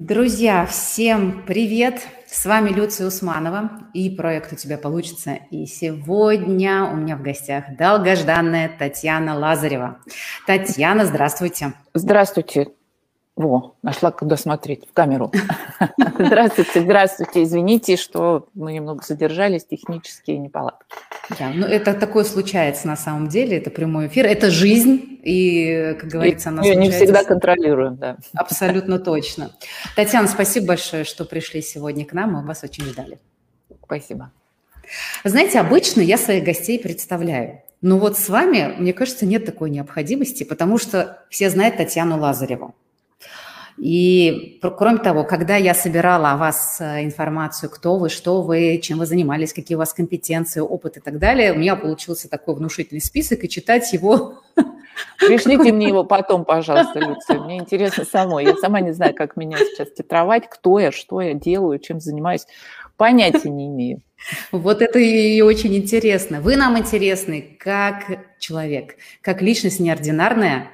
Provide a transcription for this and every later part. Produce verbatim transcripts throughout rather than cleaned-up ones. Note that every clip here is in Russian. Друзья, всем привет! С вами Люция Усманова и проект «У тебя получится». И сегодня у меня в гостях долгожданная Татьяна Лазарева. Татьяна, здравствуйте! Здравствуйте! Во, нашла, куда смотреть, в камеру. Здравствуйте, здравствуйте. Извините, что мы немного задержались, технические неполадки. Да, ну это такое случается на самом деле, это прямой эфир, это жизнь, и, как говорится, она случается. Не всегда контролируем, да. Абсолютно точно. Татьяна, спасибо большое, что пришли сегодня к нам, мы вас очень ждали. Спасибо. Знаете, обычно я своих гостей представляю. Но вот с вами, мне кажется, нет такой необходимости, потому что все знают Татьяну Лазареву. И кроме того, когда я собирала о вас информацию, кто вы, что вы, чем вы занимались, какие у вас компетенции, опыт и так далее, у меня получился такой внушительный список, и читать его... Пришлите мне его потом, пожалуйста, Люция, мне интересно самой. Я сама не знаю, как меня сейчас титровать, кто я, что я делаю, чем занимаюсь, понятия не имею. Вот это и очень интересно. Вы нам интересны как человек, как личность неординарная,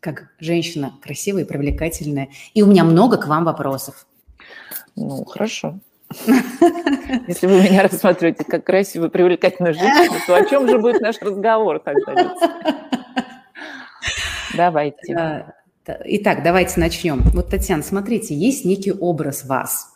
как женщина красивая и привлекательная. И у меня много к вам вопросов. Ну, хорошо. Если вы меня рассматриваете как красивую и привлекательную женщину, то о чем же будет наш разговор тогда? Давайте. Итак, давайте начнем. Вот, Татьяна, смотрите, есть некий образ вас.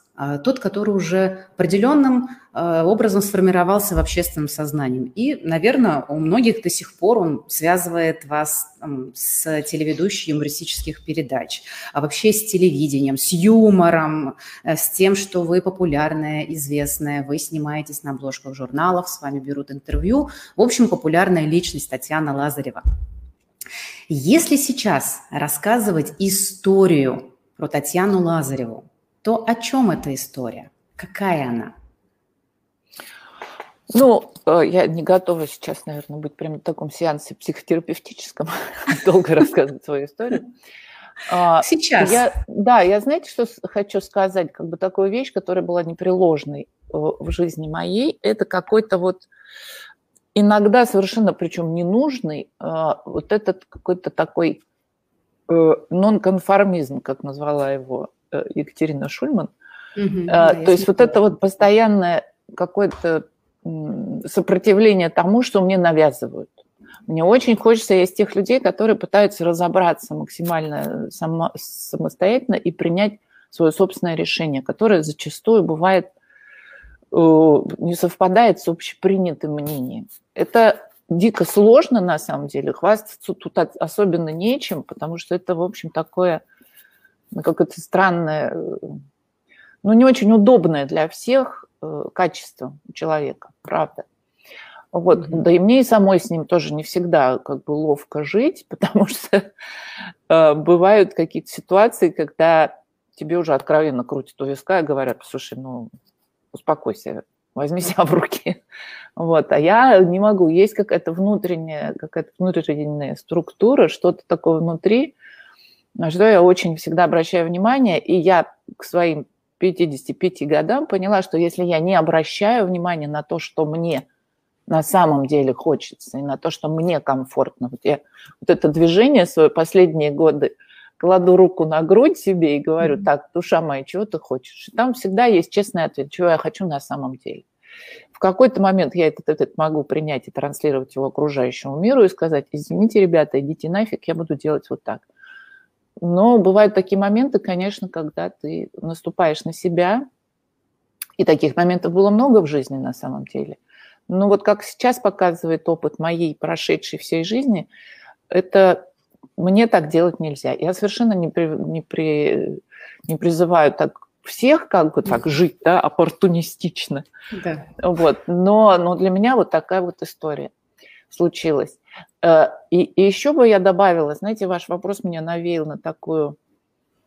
Тот, который уже определенным образом сформировался в общественном сознании. И, наверное, у многих до сих пор он связывает вас там, с телеведущей юмористических передач, а вообще с телевидением, с юмором, с тем, что вы популярная, известная, вы снимаетесь на обложках журналов, с вами берут интервью. В общем, популярная личность Татьяна Лазарева. Если сейчас рассказывать историю про Татьяну Лазареву, то о чем эта история? Какая она? Ну, я не готова сейчас, наверное, быть прямо в таком сеансе психотерапевтическом, долго рассказывать свою историю. Сейчас. Я, да, я, знаете, что хочу сказать? Как бы такую вещь, которая была непреложной в жизни моей, это какой-то вот иногда совершенно, причем ненужный, вот этот какой-то такой нонконформизм, как назвала его Екатерина Шульман. Угу, а, да, то есть вот это вот постоянное какое-то сопротивление тому, что мне навязывают. Мне очень хочется, я из тех людей, которые пытаются разобраться максимально само, самостоятельно и принять свое собственное решение, которое зачастую бывает э, не совпадает с общепринятым мнением. Это дико сложно на самом деле, хвастаться тут особенно нечем, потому что это, в общем, такое... какое-то странное, ну, не очень удобное для всех качество у человека, правда. Вот. Mm-hmm. Да и мне и самой с ним тоже не всегда как бы ловко жить, потому что бывают какие-то ситуации, когда тебе уже откровенно крутят у виска и говорят, слушай, ну, успокойся, возьми себя в руки. Вот. А я не могу. Есть какая-то внутренняя, какая-то внутренняя структура, что-то такое внутри, на что я очень всегда обращаю внимание, и я к своим пятидесяти пяти годам поняла, что если я не обращаю внимания на то, что мне на самом деле хочется, и на то, что мне комфортно, вот, я, вот это движение свое последние годы кладу руку на грудь себе и говорю, так, душа моя, чего ты хочешь? И там всегда есть честный ответ, чего я хочу на самом деле. В какой-то момент я этот, этот могу принять и транслировать его окружающему миру и сказать, извините, ребята, идите нафиг, я буду делать вот так. Но бывают такие моменты, конечно, когда ты наступаешь на себя, и таких моментов было много в жизни на самом деле. Но вот как сейчас показывает опыт моей прошедшей всей жизни, это мне так делать нельзя. Я совершенно не, при, не, при, не призываю так всех как бы так жить, да, оппортунистично. Да. Вот. Но, но для меня вот такая вот история случилась. И, и еще бы я добавила, знаете, ваш вопрос меня навеял на такую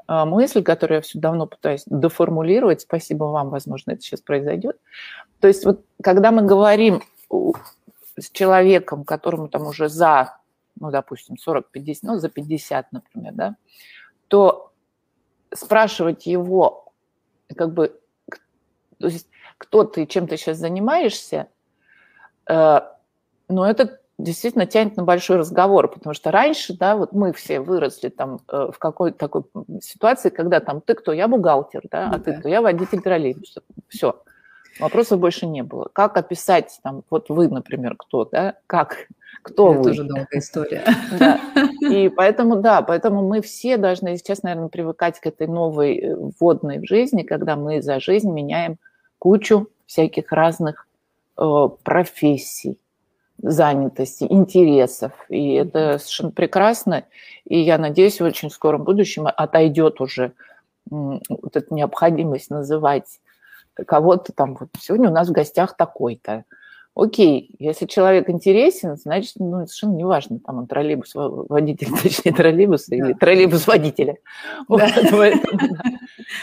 мысль, которую я все давно пытаюсь доформулировать. Спасибо вам, возможно, это сейчас произойдет. То есть вот когда мы говорим с человеком, которому там уже за, ну, допустим, сорок-пятьдесят, ну, за пятьдесят, например, да, то спрашивать его, как бы, то есть, кто ты, чем ты сейчас занимаешься, но это действительно тянет на большой разговор, потому что раньше, да, вот мы все выросли там в какой-то такой ситуации, когда там ты кто, я бухгалтер, да, а да. ты кто, я водитель троллейбуса, все, вопросов больше не было. Как описать там, вот вы, например, кто, да, как, кто Это вы? Это тоже долгая история. Да. И поэтому, да, поэтому мы все должны сейчас, наверное, привыкать к этой новой вводной в жизни, когда мы за жизнь меняем кучу всяких разных э, профессий, занятости, интересов. И это совершенно прекрасно. И я надеюсь, в очень скором будущем отойдет уже вот эта необходимость называть кого-то там, вот сегодня у нас в гостях такой-то. Окей, если человек интересен, значит, ну, совершенно неважно, там он троллейбус, водитель, точнее, троллейбус, да. или троллейбус водителя. Да.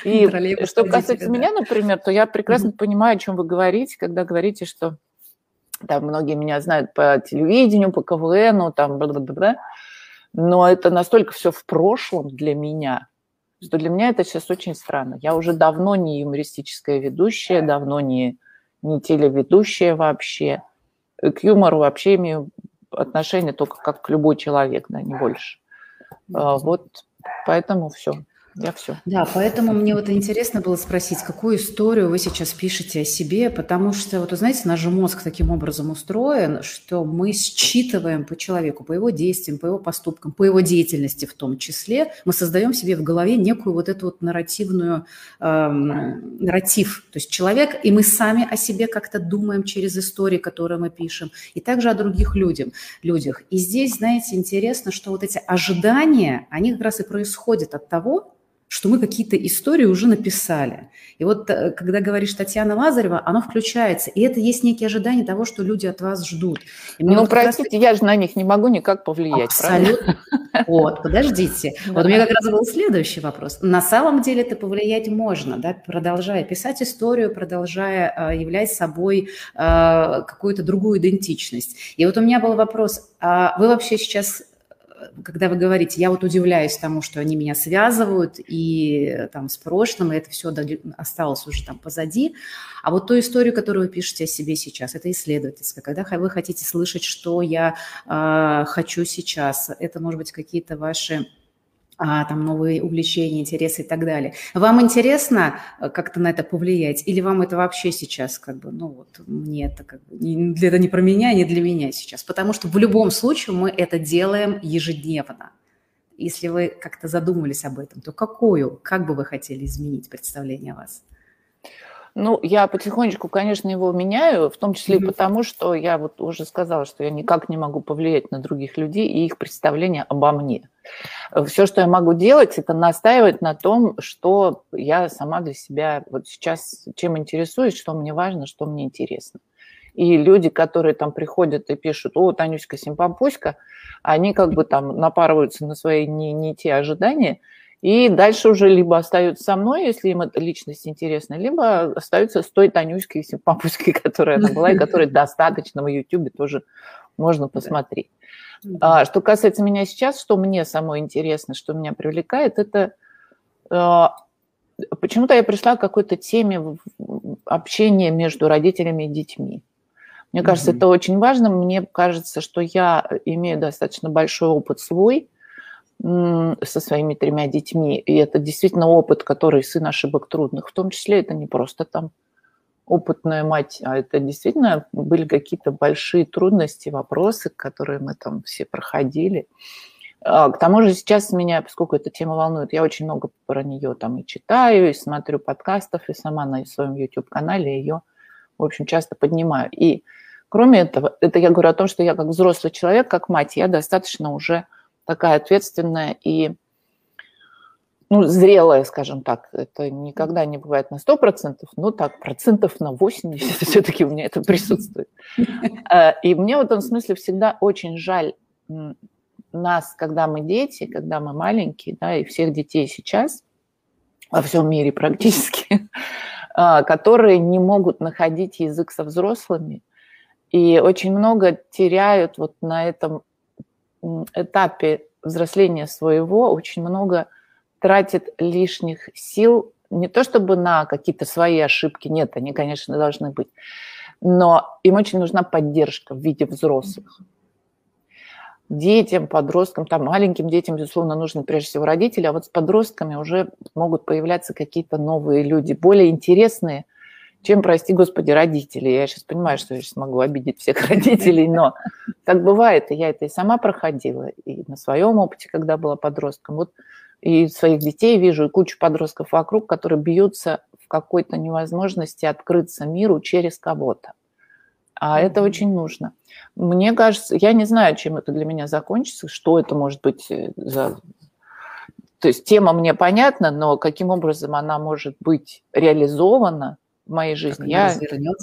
И троллейбус что касается да. меня, например, то я прекрасно mm-hmm. понимаю, о чем вы говорите, когда говорите, что там многие меня знают по телевидению, по КВНу, там, бла-бла-бла. Но это настолько все в прошлом для меня, что для меня это сейчас очень странно. Я уже давно не юмористическая ведущая, давно не, не телеведущая вообще. К юмору вообще имею отношение только как к любой человек, да, не больше. Вот поэтому все. Я все. Да, поэтому мне вот интересно было спросить, какую историю вы сейчас пишете о себе, потому что, вот, вы знаете, наш мозг таким образом устроен, что мы считываем по человеку, по его действиям, по его поступкам, по его деятельности в том числе, мы создаем себе в голове некую вот эту вот нарративную, эм, нарратив, то есть человек, и мы сами о себе как-то думаем через истории, которые мы пишем, и также о других людям, людях. И здесь, знаете, интересно, что вот эти ожидания, они как раз и происходят от того, что мы какие-то истории уже написали. И вот когда говоришь Татьяна Лазарева, оно включается. И это есть некие ожидания того, что люди от вас ждут. Ну, вот простите, раз... я же на них не могу никак повлиять. Абсолютно. Правильно? Вот, подождите. Да. Вот у меня как раз был следующий вопрос. На самом деле это повлиять можно, да, продолжая писать историю, продолжая являть собой какую-то другую идентичность. И вот у меня был вопрос. А вы вообще сейчас... Когда вы говорите, я вот удивляюсь тому, что они меня связывают, и там с прошлым, и это все осталось уже там позади. А вот ту историю, которую вы пишете о себе сейчас, это исследовательская. Когда вы хотите слышать, что я э, хочу сейчас, это, может быть, какие-то ваши... А, там новые увлечения, интересы и так далее. Вам интересно как-то на это повлиять? Или вам это вообще сейчас как бы, ну вот, мне это как бы, это не про меня, не для меня сейчас? Потому что в любом случае мы это делаем ежедневно. Если вы как-то задумались об этом, то какую, как бы вы хотели изменить представление о вас? Ну, я потихонечку, конечно, его меняю, в том числе и mm-hmm. потому, что я вот уже сказала, что я никак не могу повлиять на других людей и их представление обо мне. Все, что я могу делать, это настаивать на том, что я сама для себя вот сейчас чем интересуюсь, что мне важно, что мне интересно. И люди, которые там приходят и пишут, о, Танюська, симпампуська, они как бы там напарываются на свои не, не те ожидания, и дальше уже либо остаются со мной, если им эта личность интересна, либо остаются с той Танюськой, симпампуськой, которая она была, и которой достаточно в Ютубе тоже можно посмотреть. Да. А, что касается меня сейчас, что мне самой интересно, что меня привлекает, это а, почему-то я пришла к какой-то теме общения между родителями и детьми. Мне кажется, mm-hmm. это очень важно. Мне кажется, что я имею достаточно большой опыт свой, со своими тремя детьми, и это действительно опыт, который сын ошибок трудных, в том числе это не просто там опытная мать, а это действительно были какие-то большие трудности, вопросы, которые мы там все проходили. К тому же сейчас меня, поскольку эта тема волнует, я очень много про нее там и читаю, и смотрю подкастов, и сама на своем YouTube-канале ее, в общем, часто поднимаю. И кроме этого, это я говорю о том, что я как взрослый человек, как мать, я достаточно уже такая ответственная и, ну, зрелая, скажем так. Это никогда не бывает на сто процентов, но так, процентов на восемьдесят все-таки у меня это присутствует. И мне в этом смысле всегда очень жаль нас, когда мы дети, когда мы маленькие, да, и всех детей сейчас, во всем мире практически, которые не могут находить язык со взрослыми и очень много теряют вот на этом этапе взросления своего, очень много тратит лишних сил, не то чтобы на какие-то свои ошибки, нет, они, конечно, должны быть, но им очень нужна поддержка в виде взрослых. детям, подросткам, там маленьким детям, безусловно, нужны прежде всего родители, а вот с подростками уже могут появляться какие-то новые люди, более интересные, чем, прости господи, родители. Я сейчас понимаю, что я сейчас могу обидеть всех родителей, но так бывает, и я это и сама проходила, и на своем опыте, когда была подростком, вот и своих детей вижу, и кучу подростков вокруг, которые бьются в какой-то невозможности открыться миру через кого-то. А mm-hmm. это очень нужно. Мне кажется, я не знаю, чем это для меня закончится, что это может быть за... То есть тема мне понятна, но каким образом она может быть реализована в моей жизни, я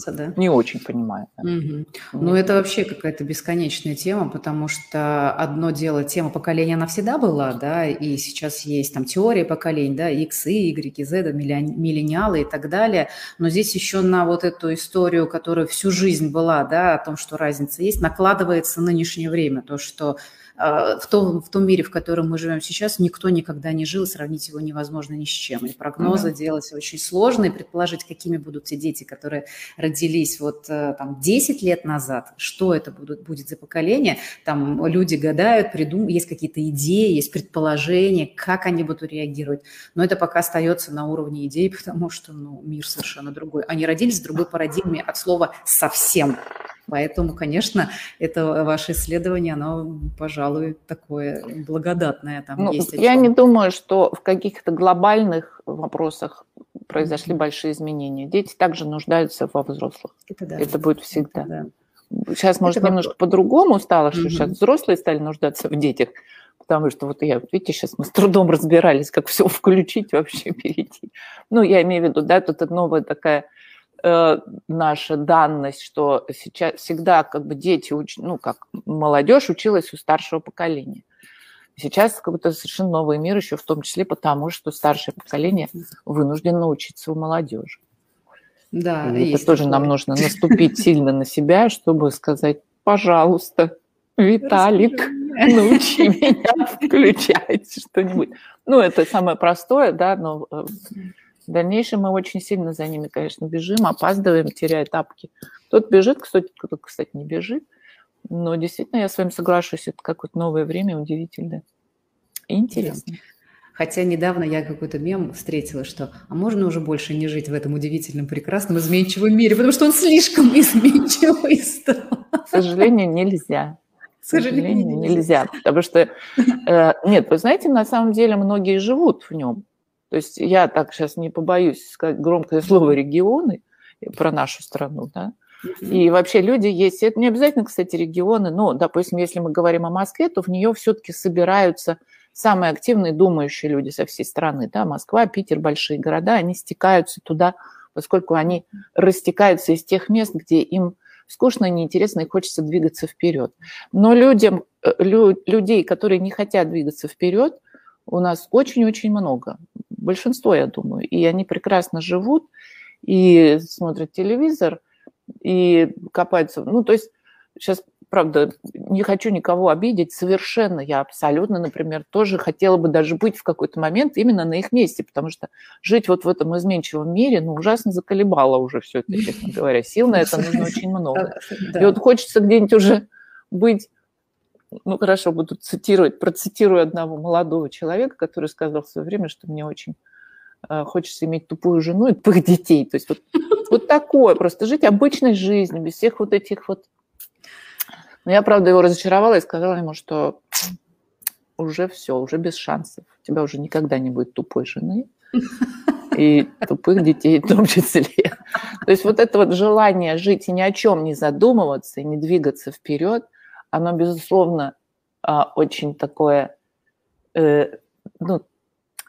да? не очень понимаю. Угу. Mm. Ну, это вообще какая-то бесконечная тема, потому что одно дело, тема поколения, она всегда была, да, и сейчас есть там теория поколений, да, X, Y, Z, миллениалы и так далее, но здесь еще на вот эту историю, которая всю жизнь была, да, о том, что разница есть, накладывается нынешнее время, то, что В том, в том мире, в котором мы живем сейчас, никто никогда не жил, сравнить его невозможно ни с чем. И прогнозы mm-hmm. делать очень сложно, и предположить, какими будут те дети, которые родились вот там десять лет назад, что это будут, будет за поколение. Там люди гадают, придумывают, есть какие-то идеи, есть предположения, как они будут реагировать. Но это пока остается на уровне идей, потому что ну, мир совершенно другой. Они родились в другой парадигме от слова «совсем». Поэтому, конечно, это ваше исследование, оно, пожалуй, такое благодатное. Там ну, есть я не думаю, что в каких-то глобальных вопросах произошли mm-hmm. большие изменения. Дети также нуждаются во взрослых. Это, да. это будет всегда. Это, да. Сейчас, может, это немножко вопрос. По-другому стало, что mm-hmm. сейчас взрослые стали нуждаться в детях. Потому что вот я, видите, сейчас мы с трудом разбирались, как все включить, вообще перейти. Ну, я имею в виду, да, тут новая такая... наша данность, что сейчас всегда как бы дети, уч... ну, как молодежь училась у старшего поколения. Сейчас какой-то совершенно новый мир еще в том числе потому, что старшее поколение вынуждено учиться у молодежи. Да, и это тоже такое. Нам нужно наступить сильно на себя, чтобы сказать, пожалуйста, Виталик, научи меня включать что-нибудь. Ну, это самое простое, да, но... В дальнейшем мы очень сильно за ними, конечно, бежим, опаздываем, теряя тапки. Тот бежит, кстати, кто-то, кстати, не бежит. Но действительно, я с вами соглашусь, это какое-то новое время, удивительное и интересное. Хотя недавно я какой-то мем встретила, что а можно уже больше не жить в этом удивительном, прекрасном, изменчивом мире, потому что он слишком изменчивый стал. К сожалению, нельзя. К сожалению, нельзя. Потому что, нет, вы знаете, на самом деле многие живут в нем. То есть я так сейчас не побоюсь сказать громкое слово «регионы» про нашу страну, да, mm-hmm. и вообще люди есть, это не обязательно, кстати, регионы, но, допустим, если мы говорим о Москве, то в нее все-таки собираются самые активные думающие люди со всей страны, да, Москва, Питер, большие города, они стекаются туда, поскольку они растекаются из тех мест, где им скучно, неинтересно и хочется двигаться вперед. Но людям, лю- людей, которые не хотят двигаться вперед, у нас очень-очень много, большинство, я думаю, и они прекрасно живут, и смотрят телевизор, и копаются. Ну, то есть сейчас, правда, не хочу никого обидеть совершенно. Я абсолютно, например, тоже хотела бы даже быть в какой-то момент именно на их месте, потому что жить вот в этом изменчивом мире, ну, ужасно заколебало уже все это, честно говоря. Сил на это нужно очень много. И вот хочется где-нибудь уже быть... Ну, хорошо, буду цитировать, процитирую одного молодого человека, который сказал в свое время, что мне очень э, хочется иметь тупую жену и тупых детей. То есть вот, вот такое, просто жить обычной жизнью, без всех вот этих вот... Но я, правда, его разочаровала и сказала ему, что уже все, уже без шансов. У тебя уже никогда не будет тупой жены и тупых детей в том числе. То есть вот это вот желание жить и ни о чем не задумываться, и не двигаться вперед, оно, безусловно, очень такое, ну,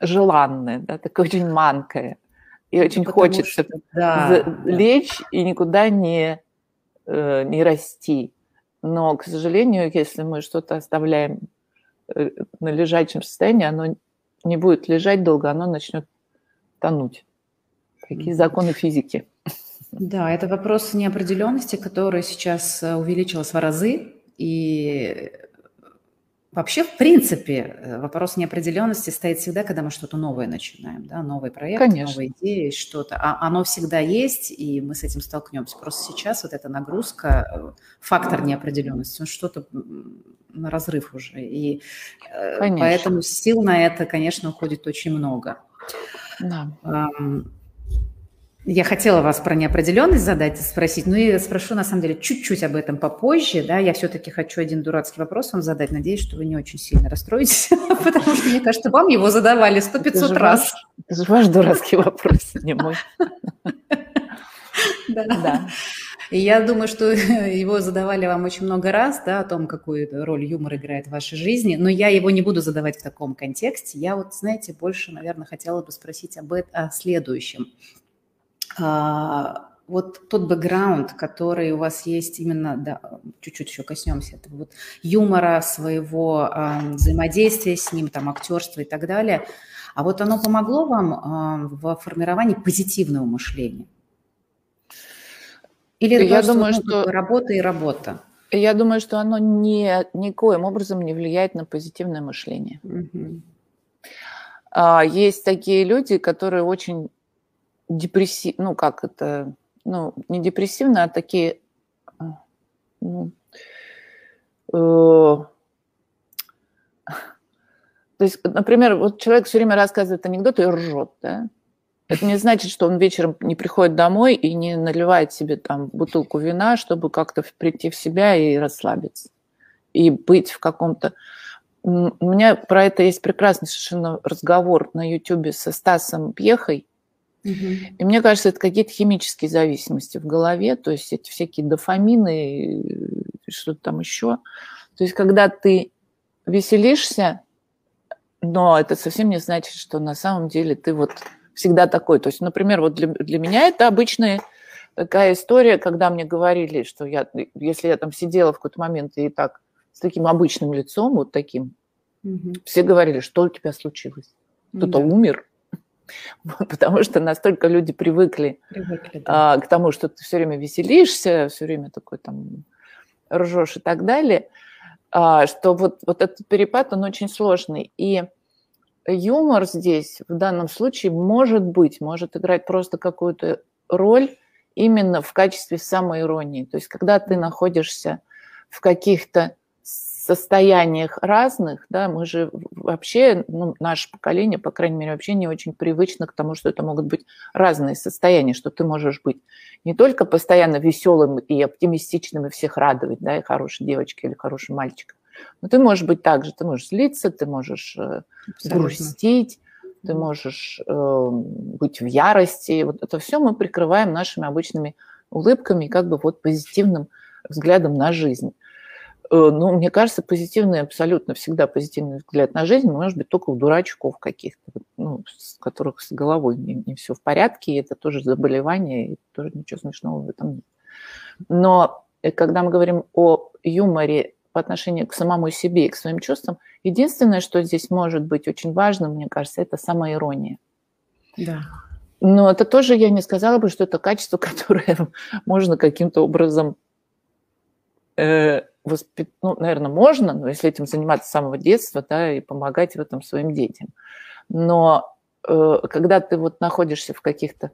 желанное, да, такое очень манкое. И очень Потому хочется что, да, лечь да. и никуда не, не расти. Но, к сожалению, если мы что-то оставляем на лежачем состоянии, оно не будет лежать долго, оно начнет тонуть. Такие законы физики. Да, это вопрос неопределенности, который сейчас увеличился в разы. И Вообще, в принципе, вопрос неопределенности стоит всегда, когда мы что-то новое начинаем, да, новый проект, Конечно. Новые идеи, что-то. А оно всегда есть, и мы с этим столкнемся. Просто сейчас вот эта нагрузка, фактор неопределенности, он что-то на разрыв уже. И Конечно. Поэтому сил на это, конечно, уходит очень много. Да. Я хотела вас про неопределенность задать, спросить, ну и спрошу, на самом деле, чуть-чуть об этом попозже, да, я все-таки хочу один дурацкий вопрос вам задать, надеюсь, что вы не очень сильно расстроитесь, потому что, мне кажется, вам его задавали сто пятьсот раз. Это же ваш дурацкий вопрос, не мой. Да. И я думаю, что его задавали вам очень много раз, да, о том, какую роль юмор играет в вашей жизни, но я его не буду задавать в таком контексте, я вот, знаете, больше, наверное, хотела бы спросить об, о следующем. А, вот тот бэкграунд, который у вас есть именно, да, чуть-чуть еще коснемся этого вот юмора, своего а, взаимодействия с ним, там, актерства и так далее, а вот оно помогло вам а, в формировании позитивного мышления? Или я просто, думаю, ну, что работа и работа? Я думаю, что оно не, никоим образом не влияет на позитивное мышление. Угу. А, есть такие люди, которые очень депрессив, ну как это, ну не депрессивно, а такие, ну, э, то есть, например, вот человек все время рассказывает анекдот и ржет, да? Это не значит, что он вечером не приходит домой и не наливает себе там бутылку вина, чтобы как-то прийти в себя и расслабиться, и быть в каком-то... У меня про это есть прекрасный совершенно разговор на YouTube со Стасом Пьехой. И мне кажется, это какие-то химические зависимости в голове, то есть эти всякие дофамины, что-то там еще. То есть когда ты веселишься, но это совсем не значит, что на самом деле ты вот всегда такой. То есть, например, вот для, для меня это обычная такая история, когда мне говорили, что я, если я там сидела в какой-то момент и так с таким обычным лицом, вот таким, mm-hmm. все говорили, что у тебя случилось, кто-то mm-hmm. умер. Потому что настолько люди привыкли, привыкли да. а, к тому, что ты все время веселишься, все время такой там ржешь и так далее, а, что вот, вот этот перепад, он очень сложный. И юмор здесь в данном случае может быть, может играть просто какую-то роль именно в качестве самоиронии. То есть когда ты находишься в каких-то состояниях разных, да, мы же вообще, ну, наше поколение, по крайней мере, вообще не очень привычно к тому, что это могут быть разные состояния, что ты можешь быть не только постоянно веселым и оптимистичным, и всех радовать, да, и хорошей девочкой или хорошим мальчиком, но ты можешь быть так же, ты можешь злиться, ты можешь Абсолютно. Грустить, ты можешь э, быть в ярости, вот это все мы прикрываем нашими обычными улыбками, как бы вот позитивным взглядом на жизнь. Ну, мне кажется, позитивный, абсолютно всегда позитивный взгляд на жизнь может быть только у дурачков каких-то, ну, с которых с головой не, не все в порядке, и это тоже заболевание, и тоже ничего смешного в этом нет. Но когда мы говорим о юморе по отношению к самому себе и к своим чувствам, единственное, что здесь может быть очень важным, мне кажется, это самоирония. Да. Но это тоже, я не сказала бы, что это качество, которое можно каким-то образом... Э, Воспит... Ну, наверное, можно, но если этим заниматься с самого детства, да, и помогать в этом своим детям. Но э, когда ты вот находишься в каких-то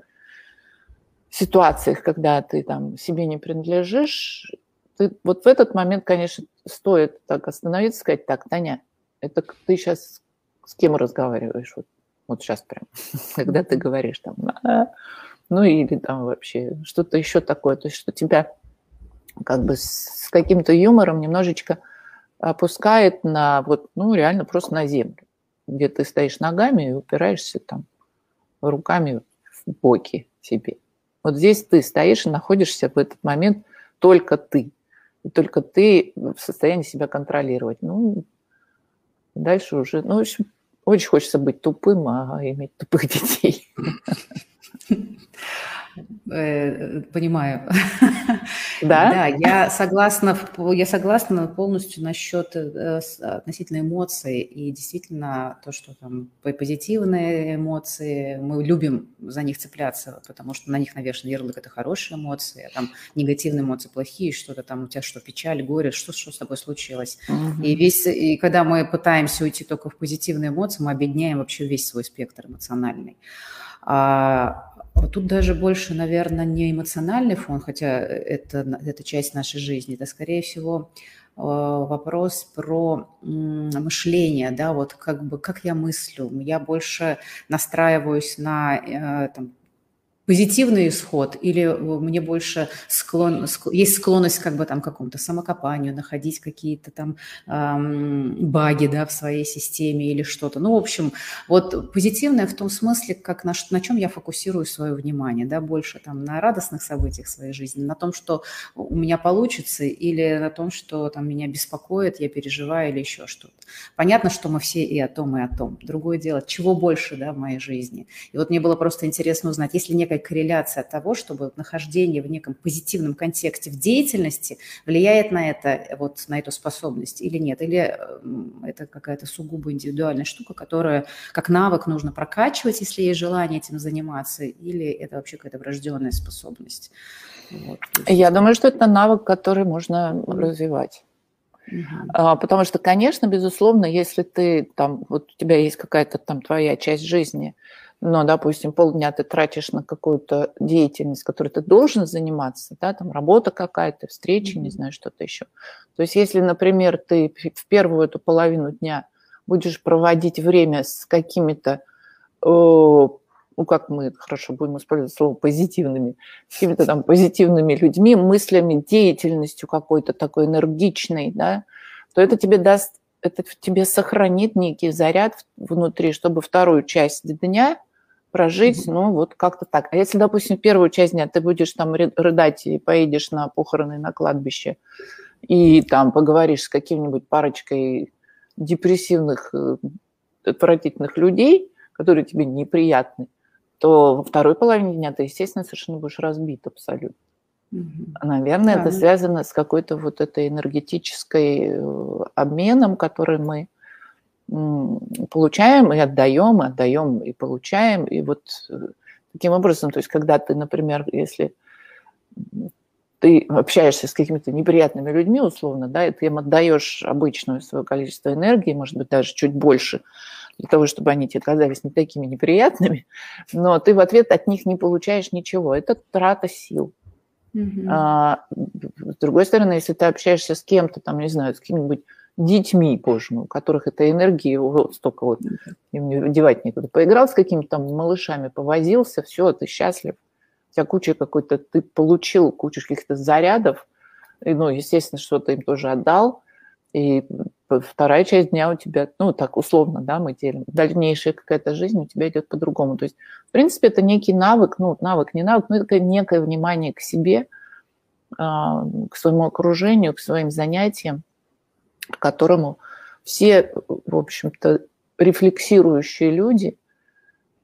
ситуациях, когда ты там себе не принадлежишь, ты, вот в этот момент, конечно, стоит так остановиться и сказать: так, Таня, это ты сейчас с кем разговариваешь? Вот, вот сейчас прям, когда ты говоришь там, ну или там вообще что-то еще такое, то есть что тебя... как бы с каким-то юмором немножечко опускает на вот, ну, реально просто на землю, где ты стоишь ногами и упираешься там руками в боки себе. Вот здесь ты стоишь и находишься в этот момент только ты. И только ты в состоянии себя контролировать. Ну, дальше уже... Ну, в общем, очень хочется быть тупым, а иметь тупых детей. Понимаю. Да, да я, согласна, я согласна полностью насчет относительно эмоций. И действительно, то, что там позитивные эмоции, мы любим за них цепляться, потому что на них навешан ярлык, это хорошие эмоции, а там негативные эмоции плохие, что-то там у тебя что, печаль, горе, что, что с тобой случилось. Угу. И, весь, и когда мы пытаемся уйти только в позитивные эмоции, мы объединяем вообще весь свой спектр эмоциональный. А тут даже больше, наверное, не эмоциональный фон, хотя это, это часть нашей жизни, это, скорее всего, вопрос про мышление, да, вот как бы, как я мыслю, я больше настраиваюсь на, там, позитивный исход, или мне больше склон, склон, есть склонность как бы там к какому-то самокопанию, находить какие-то там эм, баги, да, в своей системе или что-то. Ну, в общем, вот позитивное в том смысле, как на, на чем я фокусирую свое внимание, да, больше там на радостных событиях своей жизни, на том, что у меня получится, или на том, что там меня беспокоит, я переживаю или еще что-то. Понятно, что мы все и о том, и о том. Другое дело, чего больше, да, в моей жизни. И вот мне было просто интересно узнать, если некая корреляция от того, чтобы нахождение в неком позитивном контексте в деятельности влияет на это, вот на эту способность или нет, или это какая-то сугубо индивидуальная штука, которая как навык нужно прокачивать, если есть желание этим заниматься, или это вообще какая-то врожденная способность. Вот. Я думаю, что это навык, который можно развивать. Uh-huh. Потому что, конечно, безусловно, если ты там, вот у тебя есть какая-то там твоя часть жизни, но, допустим, полдня ты тратишь на какую-то деятельность, которой ты должен заниматься, да, там работа какая-то, встречи, mm-hmm. не знаю, что-то еще. То есть, если, например, ты в первую эту половину дня будешь проводить время с какими-то, ну, как мы хорошо будем использовать слово позитивными, с какими-то там позитивными людьми, мыслями, деятельностью какой-то такой энергичной, да, то это тебе даст, это в тебе сохранит некий заряд внутри, чтобы вторую часть дня прожить, mm-hmm. ну, вот как-то так. А если, допустим, первую часть дня ты будешь там рыдать и поедешь на похороны, на кладбище, и там поговоришь с каким-нибудь парочкой депрессивных, отвратительных людей, которые тебе неприятны, то во второй половине дня ты, естественно, совершенно будешь разбит абсолютно. Mm-hmm. Наверное, да, это да. связано с какой-то вот этой энергетической обменом, который мы получаем и отдаем, и отдаем, и получаем. И вот таким образом, то есть когда ты, например, если ты общаешься с какими-то неприятными людьми, условно, да, и ты им отдаешь обычное свое количество энергии, может быть, даже чуть больше, для того, чтобы они тебе казались не такими неприятными, но ты в ответ от них не получаешь ничего. Это трата сил. Mm-hmm. А, с другой стороны, если ты общаешься с кем-то, там, не знаю, с какими-нибудь детьми, боже мой, у которых этой энергии вот столько вот, mm-hmm. им девать некуда, поиграл с какими-то там малышами, повозился, все, ты счастлив, у тебя куча какой-то, ты получил кучу каких-то зарядов, и, ну, естественно, что-то им тоже отдал, и вторая часть дня у тебя, ну, так условно, да, мы делим, дальнейшая какая-то жизнь у тебя идет по-другому. То есть, в принципе, это некий навык, ну, навык, не навык, но это некое внимание к себе, к своему окружению, к своим занятиям, к которому все, в общем-то, рефлексирующие люди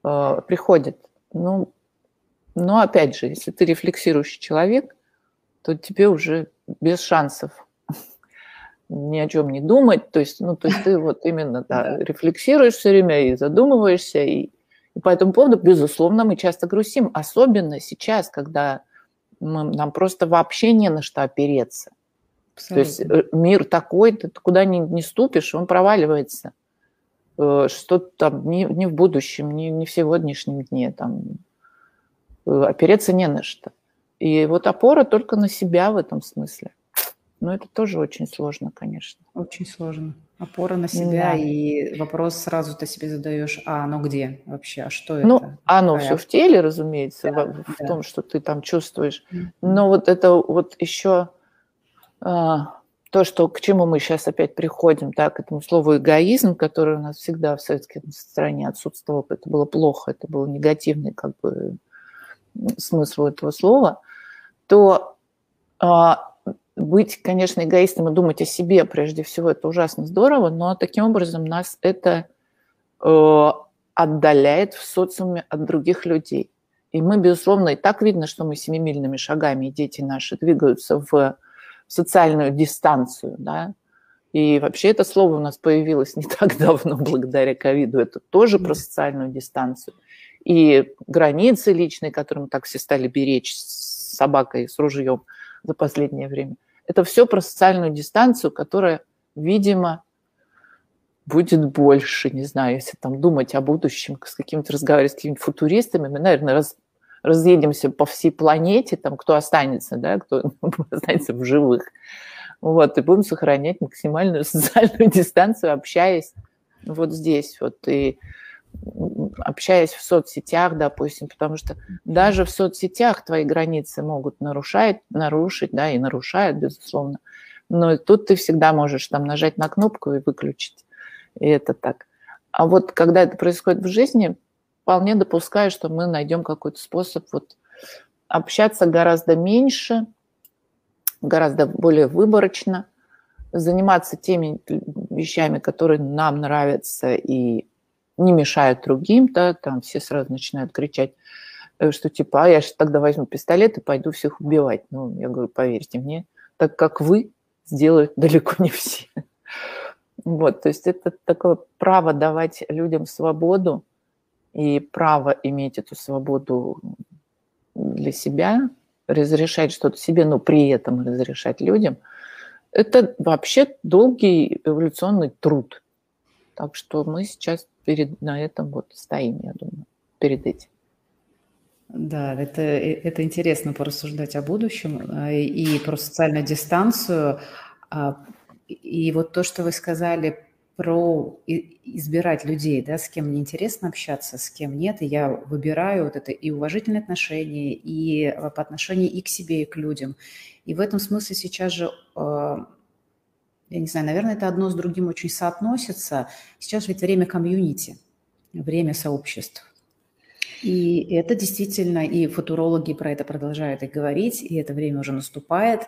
приходят. Ну, но, опять же, если ты рефлексирующий человек, то тебе уже без шансов ни о чем не думать, то есть, ну, то есть ты вот именно да, рефлексируешь все время и задумываешься, и, и по этому поводу, безусловно, мы часто грустим, особенно сейчас, когда мы, нам просто вообще не на что опереться. Абсолютно. То есть мир такой, ты куда ни, ни ступишь, он проваливается. Что-то там ни, ни в будущем, ни, ни в сегодняшнем дне, там, опереться не на что. И вот опора только на себя в этом смысле. Но это тоже очень сложно, конечно. Очень сложно. Опора на себя, да. И вопрос сразу ты себе задаешь, а оно где вообще, а что ну, это? Ну, оно а все я... в теле, разумеется, да, в, да. в том, что ты там чувствуешь. Mm-hmm. Но вот это вот еще а, то, что, к чему мы сейчас опять приходим, да, к этому слову эгоизм, который у нас всегда в советской стране отсутствовал, это было плохо, это был негативный как бы смысл этого слова, то... А, быть, конечно, эгоистом и думать о себе, прежде всего, это ужасно здорово, но таким образом нас это э, отдаляет в социуме от других людей. И мы, безусловно, и так видно, что мы семимильными шагами, и дети наши двигаются в социальную дистанцию, да. И вообще это слово у нас появилось не так давно благодаря ковиду. Это тоже про социальную дистанцию. И границы личные, которые мы так все стали беречь с собакой, с ружьем за последнее время, это все про социальную дистанцию, которая, видимо, будет больше. Не знаю, если там думать о будущем, с какими-то разговаривать с какими-то футуристами, мы, наверное, раз, разъедемся по всей планете, там, кто останется, да, кто останется в живых. Вот, и будем сохранять максимальную социальную дистанцию, общаясь вот здесь, вот, и общаясь в соцсетях, допустим, потому что даже в соцсетях твои границы могут нарушать, нарушить, да, и нарушают, безусловно, но тут ты всегда можешь там нажать на кнопку и выключить, и это так. А вот когда это происходит в жизни, вполне допускаю, что мы найдем какой-то способ вот общаться гораздо меньше, гораздо более выборочно, заниматься теми вещами, которые нам нравятся и не мешают другим, да, там все сразу начинают кричать, что типа, а я же тогда возьму пистолет и пойду всех убивать. Ну, я говорю, поверьте мне, так как вы, сделают далеко не все. Вот, то есть это такое право давать людям свободу и право иметь эту свободу для себя, разрешать что-то себе, но при этом разрешать людям, это вообще долгий эволюционный труд. Так что мы сейчас перед, на этом вот стоим, я думаю, перед этим. Да, это, это интересно порассуждать о будущем и про социальную дистанцию. И вот то, что вы сказали про избирать людей, да, с кем мне интересно общаться, с кем нет, и я выбираю вот это и уважительные отношения, и по отношению и к себе, и к людям. И в этом смысле сейчас же, я не знаю, наверное, это одно с другим очень соотносится. Сейчас ведь время комьюнити, время сообществ. И это действительно, и футурологи про это продолжают и говорить, и это время уже наступает.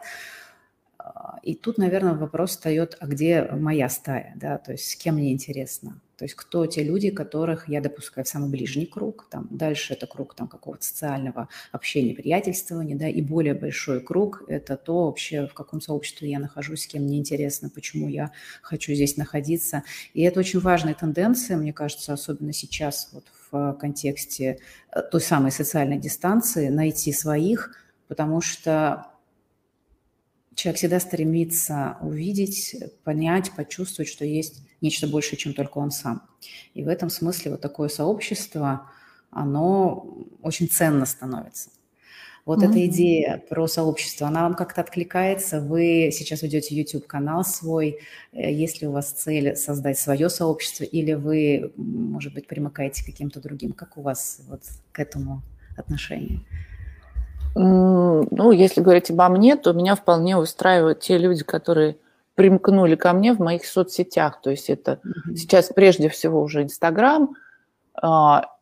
И тут, наверное, вопрос встает, а где моя стая, да, то есть с кем мне интересно, то есть кто те люди, которых я допускаю в самый ближний круг, там, дальше это круг там какого-то социального общения, приятельствования, да, и более большой круг – это то вообще, в каком сообществе я нахожусь, с кем мне интересно, почему я хочу здесь находиться. И это очень важная тенденция, мне кажется, особенно сейчас вот в контексте той самой социальной дистанции, найти своих, потому что… Человек всегда стремится увидеть, понять, почувствовать, что есть нечто большее, чем только он сам. И в этом смысле вот такое сообщество, оно очень ценно становится. Вот mm-hmm. эта идея про сообщество, она вам как-то откликается? Вы сейчас ведете YouTube-канал свой. Есть ли у вас цель создать свое сообщество? Или вы, может быть, примыкаете к каким-то другим? Как у вас вот к этому отношение? Ну, если говорить обо мне, то меня вполне устраивают те люди, которые примкнули ко мне в моих соцсетях. То есть это mm-hmm. сейчас прежде всего уже Инстаграм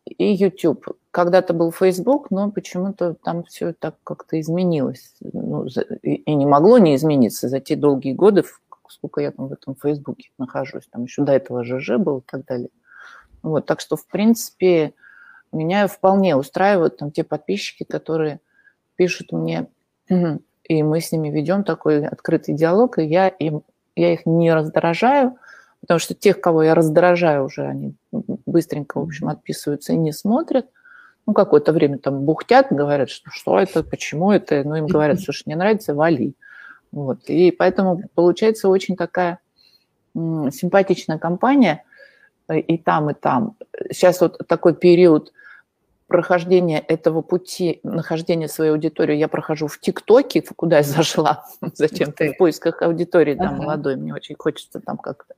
и YouTube. Когда-то был Фейсбук, но почему-то там все так как-то изменилось. Ну, и не могло не измениться за те долгие годы, сколько я там в этом Фейсбуке нахожусь. Там еще до этого ЖЖ был и так далее. Вот, так что, в принципе, меня вполне устраивают там те подписчики, которые... пишут мне, и мы с ними ведем такой открытый диалог, и я, им, я их не раздражаю, потому что тех, кого я раздражаю уже, они быстренько, в общем, отписываются и не смотрят. Ну, какое-то время там бухтят, говорят, что, что это, почему это, ну, им говорят, слушай, не нравится, вали. Вот. И поэтому получается очень такая симпатичная компания и там, и там. Сейчас вот такой период прохождение этого пути, нахождение своей аудитории я прохожу в ТикТоке, куда я зашла, зачем-то в поисках аудитории, там, молодой, мне очень хочется там как-то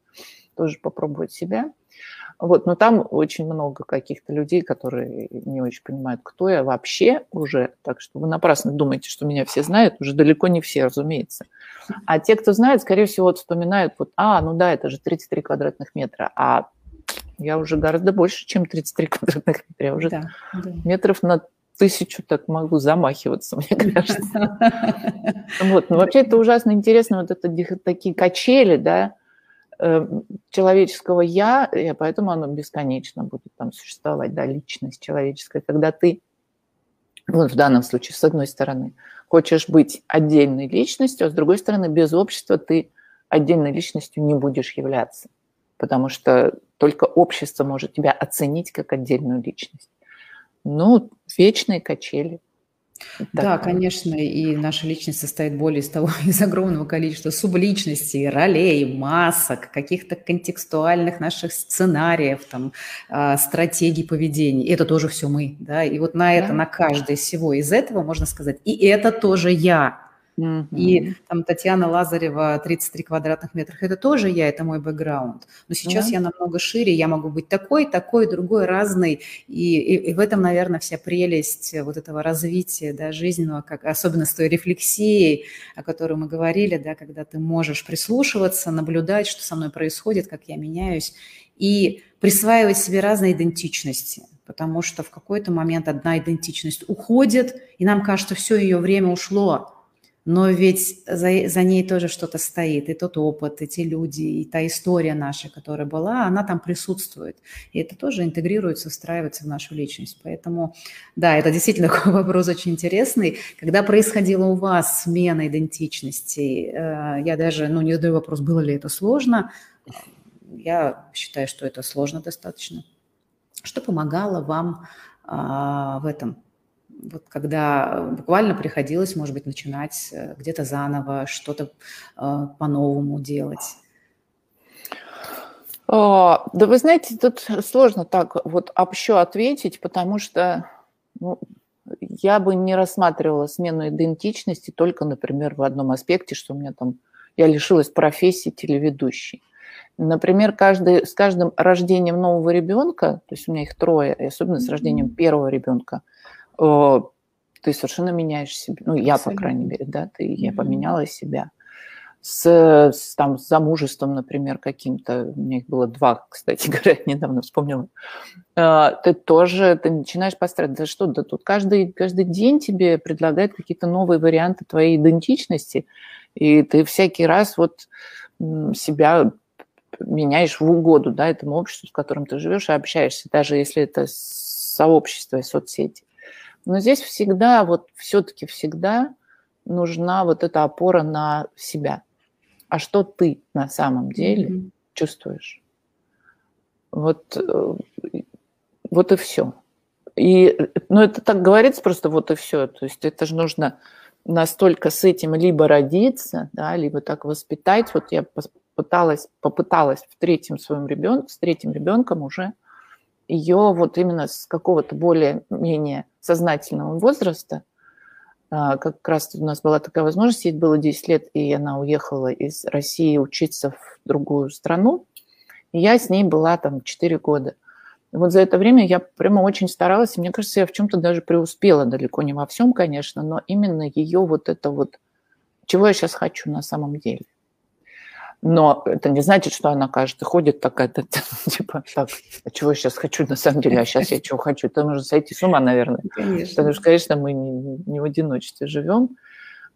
тоже попробовать себя. Вот, но там очень много каких-то людей, которые не очень понимают, кто я вообще уже, так что вы напрасно думаете, что меня все знают, уже далеко не все, разумеется. А те, кто знает, скорее всего, вот вспоминают, вот, а, ну да, это же тридцать три квадратных метра, а я уже гораздо больше, чем тридцать три квадратных метра. Я уже да, да. метров на тысячу так могу замахиваться, мне кажется. Вот. Но вообще это ужасно интересно, вот это такие качели, да, человеческого «я», и поэтому оно бесконечно будет там существовать, да, личность человеческая, когда ты вот в данном случае, с одной стороны, хочешь быть отдельной личностью, а с другой стороны, без общества ты отдельной личностью не будешь являться, потому что только общество может тебя оценить как отдельную личность. Ну, вечные качели. Так. Да, конечно, и наша личность состоит более из того, из огромного количества субличностей, ролей, масок, каких-то контекстуальных наших сценариев, там, стратегий поведения. Это тоже все мы, да, и вот на это, да. на каждое всего из этого можно сказать, и это тоже я. И там Татьяна Лазарева, тридцать три квадратных метра, это тоже я, это мой бэкграунд. Но сейчас да. я намного шире, я могу быть такой, такой, другой, разный. И, и, и в этом, наверное, вся прелесть вот этого развития, да, жизненного, как, особенно с той рефлексией, о которой мы говорили, да, когда ты можешь прислушиваться, наблюдать, что со мной происходит, как я меняюсь, и присваивать себе разные идентичности. Потому что в какой-то момент одна идентичность уходит, и нам кажется, все ее время ушло. Но ведь за, за ней тоже что-то стоит, и тот опыт, и те люди, и та история наша, которая была, она там присутствует. И это тоже интегрируется, встраивается в нашу личность. Поэтому, да, это действительно такой вопрос очень интересный. Когда происходила у вас смена идентичностей, я даже, ну, не задаю вопрос, было ли это сложно. Я считаю, что это сложно достаточно. Что помогало вам а, в этом? Вот когда буквально приходилось, может быть, начинать где-то заново, что-то э, по-новому делать? О, да вы знаете, тут сложно так вот общо ответить, потому что ну, я бы не рассматривала смену идентичности только, например, в одном аспекте, что у меня там, я лишилась профессии телеведущей. Например, каждый, с каждым рождением нового ребенка, то есть у меня их трое, и особенно с рождением первого ребенка, ты совершенно меняешь себя. Ну, я, абсолютно. По крайней мере, да, ты, я поменяла себя. С, с, там, с замужеством, например, каким-то, у меня их было два, кстати говоря, недавно вспомнила, ты тоже, ты начинаешь пострадать. Да что, да тут каждый, каждый день тебе предлагают какие-то новые варианты твоей идентичности, и ты всякий раз вот себя меняешь в угоду, да, этому обществу, в котором ты живешь и общаешься, даже если это сообщество и соцсети. Но здесь всегда, вот все-таки всегда нужна вот эта опора на себя. А что ты на самом деле mm-hmm. чувствуешь? Вот, вот и все. И, ну, это так говорится просто вот и все. То есть это же нужно настолько с этим либо родиться, да, либо так воспитать. Вот я пыталась, попыталась в третьем своем ребенке, с третьим ребенком уже, ее вот именно с какого-то более-менее сознательного возраста, как раз у нас была такая возможность, ей было десять лет, и она уехала из России учиться в другую страну, и я с ней была там четыре года. И вот за это время я прямо очень старалась, и мне кажется, я в чем-то даже преуспела, далеко не во всем, конечно, но именно ее вот это вот, чего я сейчас хочу на самом деле. Но это не значит, что она кажется, ходит такая, типа, так, а чего я сейчас хочу на самом деле, а сейчас я чего хочу? Это нужно сойти с ума, наверное. Конечно. Потому что, конечно, мы не, не в одиночестве живем.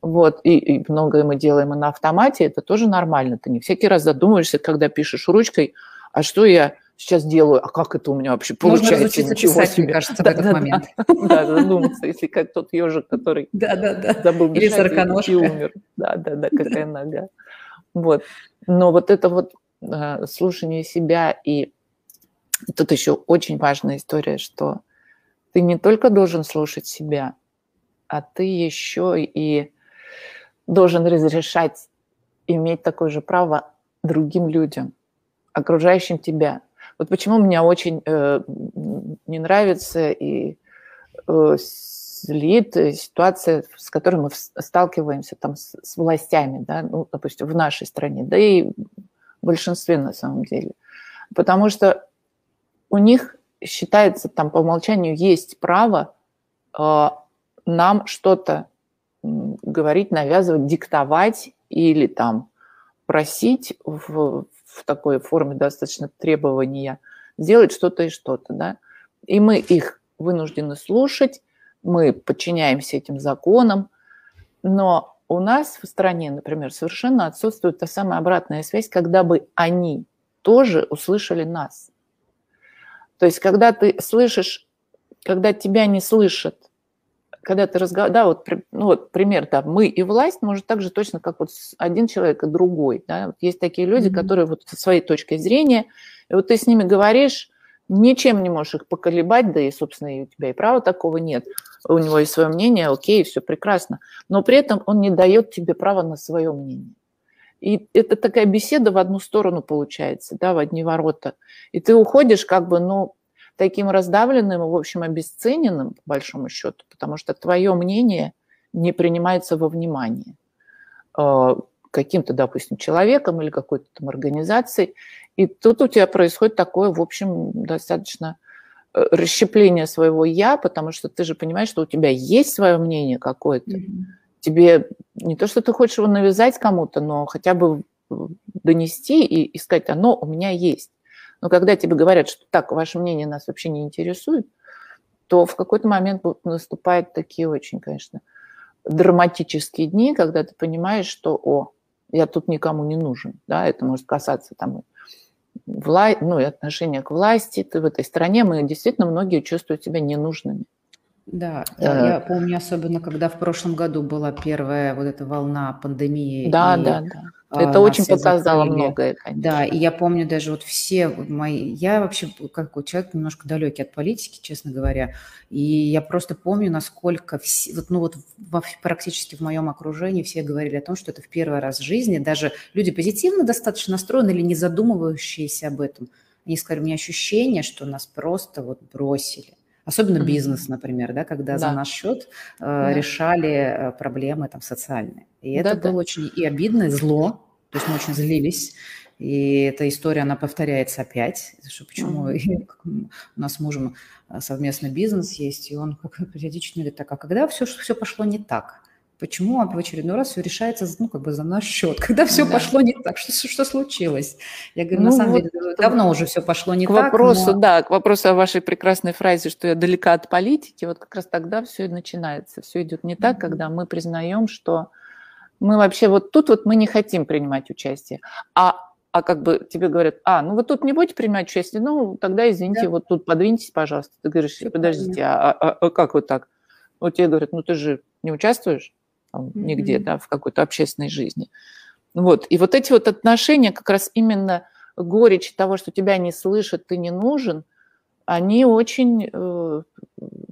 Вот, и, и многое мы делаем и на автомате, это тоже нормально. Ты не всякий раз задумываешься, когда пишешь ручкой, а что я сейчас делаю, а как это у меня вообще получается? Можно разучиться писать, мне кажется, в этот момент. Да, задуматься, если как тот ежик, который забыл бежать и умер. Да, да, да, какая нога. Вот. Но вот это вот э, слушание себя, и тут еще очень важная история, что ты не только должен слушать себя, а ты еще и должен разрешать иметь такое же право другим людям, окружающим тебя. Вот почему мне очень э, не нравится и э, злит ситуация, с которой мы сталкиваемся там с, с властями, да, ну, допустим, в нашей стране, да и в большинстве на самом деле. Потому что у них считается, там по умолчанию есть право э, нам что-то говорить, навязывать, диктовать или там просить в, в такой форме достаточно требования сделать что-то и что-то, да. И мы их вынуждены слушать, мы подчиняемся этим законам, но у нас в стране, например, совершенно отсутствует та самая обратная связь, когда бы они тоже услышали нас. То есть когда ты слышишь, когда тебя не слышат, когда ты разговариваешь, да, вот, ну, вот пример, да, мы и власть, может, так же точно, как вот один человек и другой, да, вот есть такие люди, mm-hmm. которые вот со своей точки зрения, и вот ты с ними говоришь, ничем не можешь их поколебать, да и, собственно, и у тебя и права такого нет, у него есть свое мнение, окей, все прекрасно, но при этом он не дает тебе права на свое мнение. И это такая беседа в одну сторону получается, да, в одни ворота. И ты уходишь как бы, ну, таким раздавленным и, в общем, обесцененным, по большому счету, потому что твое мнение не принимается во внимание каким-то, допустим, человеком или какой-то там организацией. И тут у тебя происходит такое, в общем, достаточно расщепление своего «я», потому что ты же понимаешь, что у тебя есть свое мнение какое-то. Mm-hmm. Тебе не то, что ты хочешь его навязать кому-то, но хотя бы донести и, и сказать, оно у меня есть. Но когда тебе говорят, что так, ваше мнение нас вообще не интересует, то в какой-то момент наступают такие очень, конечно, драматические дни, когда ты понимаешь, что, о, я тут никому не нужен. Да? Это может касаться там, вла... ну, и отношения к власти. Ты в этой стране, мы действительно многие чувствуют себя ненужными. Да, я помню, особенно, когда в прошлом году была первая вот эта волна пандемии. Да, и, да, да. А, это очень показало многое, конечно. Да, и я помню даже вот все мои... Я вообще как человек немножко далекий от политики, честно говоря, и я просто помню, насколько... Все, вот, ну вот во, практически в моем окружении все говорили о том, что это в первый раз в жизни, даже люди позитивно достаточно настроены или не задумывающиеся об этом. Они сказали, у меня ощущение, что нас просто вот бросили. Особенно бизнес, например, да, когда да. за наш счет э, да. решали проблемы там, социальные. И это да, было да. очень и обидно, и зло. То есть мы очень злились. И эта история, она повторяется опять. Что почему mm-hmm. у нас с мужем совместный бизнес есть, и он периодично говорит так, а когда все, все пошло не так? Почему в очередной раз все решается, ну, как бы за наш счет, когда все да. пошло не так, что, что случилось? Я говорю, ну, на самом вот деле, давно уже все пошло не к так. Вопросу, но... Да, к вопросу о вашей прекрасной фразе, что я далека от политики, вот как раз тогда все и начинается, все идет не mm-hmm. так, когда мы признаем, что мы вообще вот тут вот мы не хотим принимать участие, а, а как бы тебе говорят, а, ну вы тут не будете принимать участие, ну тогда извините, да. вот тут подвиньтесь, пожалуйста. Ты говоришь, подождите, а, а, а как вот так? Вот тебе говорят, ну ты же не участвуешь? Там, нигде, mm-hmm. да, в какой-то общественной жизни. Вот. И вот эти вот отношения, как раз именно горечь того, что тебя не слышат, ты не нужен, они очень э,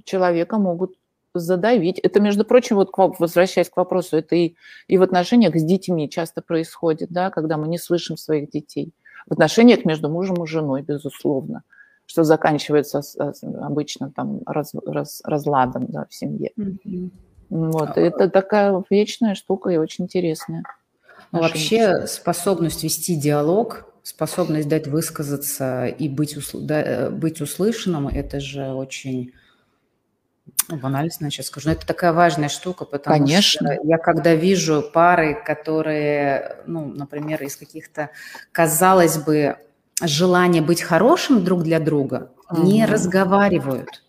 человека могут задавить. Это, между прочим, вот к, возвращаясь к вопросу, это и, и в отношениях с детьми часто происходит, да, когда мы не слышим своих детей. В отношениях между мужем и женой, безусловно, что заканчивается с, с, обычно там, раз, раз, разладом да, в семье. Mm-hmm. Вот, это такая вечная штука и очень интересная. Вообще способность вести диалог, способность дать высказаться и быть, усл... да, быть услышанным, это же очень... Банально, сейчас скажу. Но это такая важная штука, потому Конечно. Что я когда вижу пары, которые, ну, например, из каких-то, казалось бы, желания быть хорошим друг для друга, mm-hmm. не разговаривают.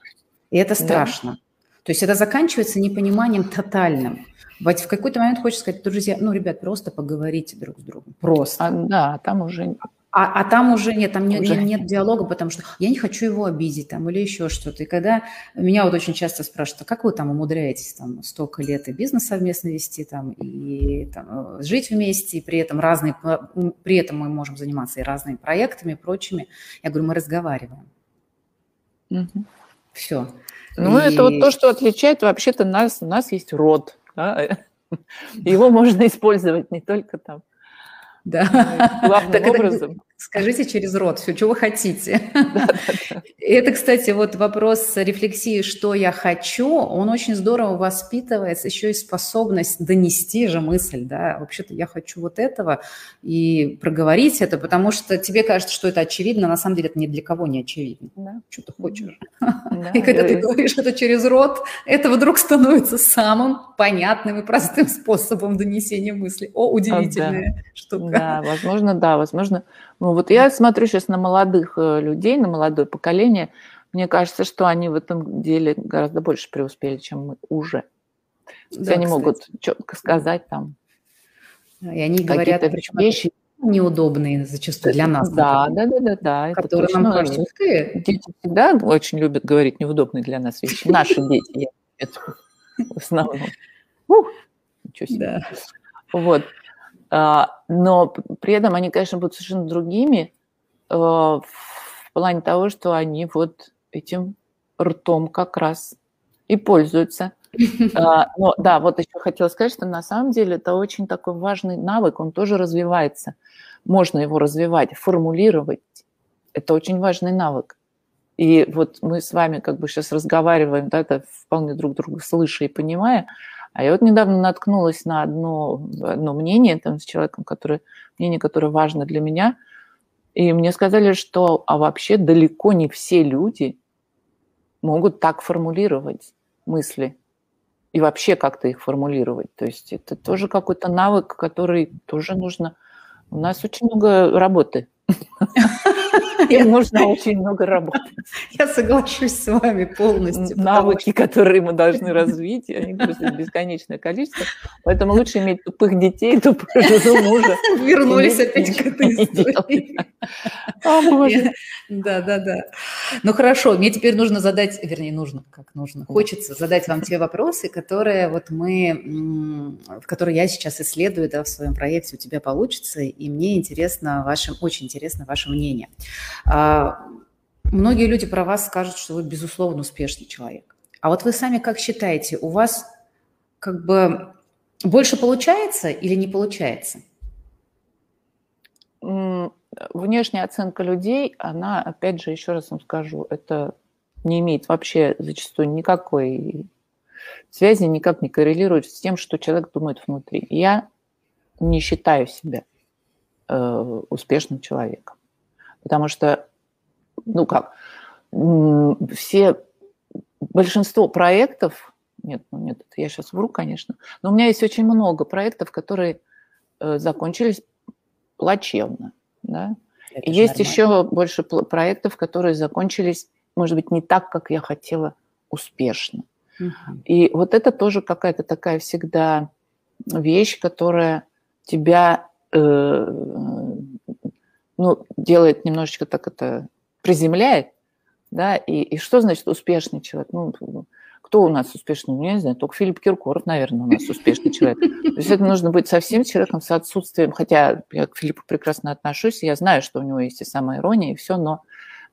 И это страшно. Да. То есть это заканчивается непониманием тотальным. В какой-то момент хочется сказать, друзья, ну, ребят, просто поговорите друг с другом. Просто. А, да, там уже... А, а там уже нет, там уже. Не, нет диалога, потому что я не хочу его обидеть там или еще что-то. И когда меня вот очень часто спрашивают, а как вы там умудряетесь там столько лет и бизнес совместно вести, там, и там, жить вместе, и при этом, разные, при этом мы можем заниматься и разными проектами, и прочими. Я говорю, мы разговариваем. Угу. Все. Ну, и... это вот то, что отличает вообще-то нас. У нас есть род. Да? Его можно использовать не только там. Да. Главным образом. Скажите через рот все, чего хотите. Да, да, да. Это, кстати, вот вопрос рефлексии, что я хочу, он очень здорово воспитывается, еще и способность донести же мысль, да, вообще-то я хочу вот этого, и проговорить это, потому что тебе кажется, что это очевидно, на самом деле это ни для кого не очевидно. Да. Что ты хочешь? Да, и когда ты говоришь это через рот, это вдруг становится самым понятным и простым способом донесения мысли. О, удивительная а, да. штука. Да, возможно, да, возможно... Ну, вот я смотрю сейчас на молодых людей, на молодое поколение. Мне кажется, что они в этом деле гораздо больше преуспели, чем мы уже. Да, они кстати. Могут четко сказать там. И они говорят, причем вещи неудобные зачастую для нас. Да, например, да, да, да, да. Которые это нам кажется, дети всегда очень любят говорить неудобные для нас вещи. Наши дети. в основном. Ух, ничего себе. Да. Вот. Но при этом они, конечно, будут совершенно другими в плане того, что они вот этим ртом как раз и пользуются. Но да, вот еще хотела сказать, что на самом деле это очень такой важный навык, он тоже развивается. Можно его развивать, формулировать. Это очень важный навык. И вот мы с вами как бы сейчас разговариваем, да, это вполне друг друга слыша и понимая. А я вот недавно наткнулась на одно, одно мнение там, с человеком, который, мнение, которое важно для меня. И мне сказали, что а вообще далеко не все люди могут так формулировать мысли и вообще как-то их формулировать. То есть это тоже какой-то навык, который тоже нужно... У нас очень много работы. И нужно очень много работать. Я соглашусь с вами полностью. Навыки, которые мы должны развить, они просто бесконечное количество. Поэтому лучше иметь тупых детей, тупую жену, мужа. Вернулись опять к этой. О, боже. Да, да, да. Ну, хорошо, мне теперь нужно задать, вернее, нужно, как нужно, хочется задать вам те вопросы, которые вот мы, которые я сейчас исследую, да, в своем проекте «У тебя получится», и мне интересно вашим, очень интересно ваше мнение. Многие люди про вас скажут, что вы, безусловно, успешный человек. А вот вы сами как считаете, у вас как бы больше получается или не получается? Внешняя оценка людей, она, опять же, еще раз вам скажу, это не имеет вообще зачастую никакой связи, никак не коррелирует с тем, что человек думает внутри. Я не считаю себя э, успешным человеком. Потому что, ну как, все, большинство проектов, нет, ну нет, это я сейчас вру, конечно, но у меня есть очень много проектов, которые закончились плачевно, да. И есть еще больше проектов, которые закончились, может быть, не так, как я хотела, успешно. Угу. И вот это тоже какая-то такая всегда вещь, которая тебя... Э- ну, делает немножечко так это, приземляет, да, и, и что значит успешный человек? Ну, кто у нас успешный? Я не знаю, только Филипп Киркоров, наверное, у нас успешный человек. То есть это нужно быть совсем человеком с отсутствием, хотя я к Филиппу прекрасно отношусь, я знаю, что у него есть и самоирония, и все, но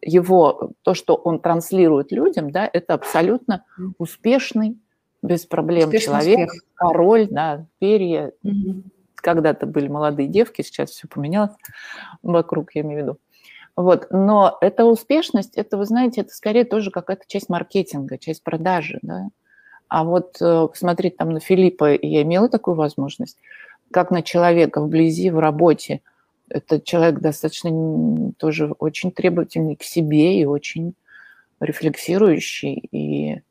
его, то, что он транслирует людям, да, это абсолютно успешный, без проблем успешный человек, успех. Король, да, перья, угу. Когда-то были молодые девки, сейчас все поменялось вокруг, я имею в виду. Вот. Но эта успешность, это, вы знаете, это скорее тоже какая-то часть маркетинга, часть продажи. Да? А вот посмотреть там на Филиппа, я имела такую возможность, как на человека вблизи, в работе. Этот человек достаточно тоже очень требовательный к себе и очень рефлексирующий. И...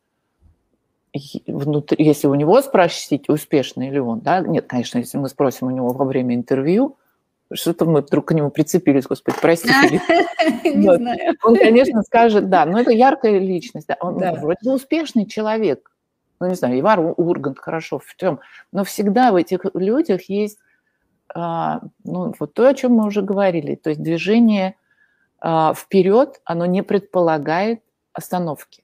Внутри, если у него спросить, успешный ли он, да, нет, конечно, если мы спросим у него во время интервью, что-то мы вдруг к нему прицепились, господи, простите. Не знаю. Он, конечно, скажет, да, но это яркая личность, да, он вроде успешный человек, ну, не знаю, Ивар Ургант, хорошо, в чем, но всегда в этих людях есть, ну, вот то, о чем мы уже говорили, то есть движение вперед, оно не предполагает остановки.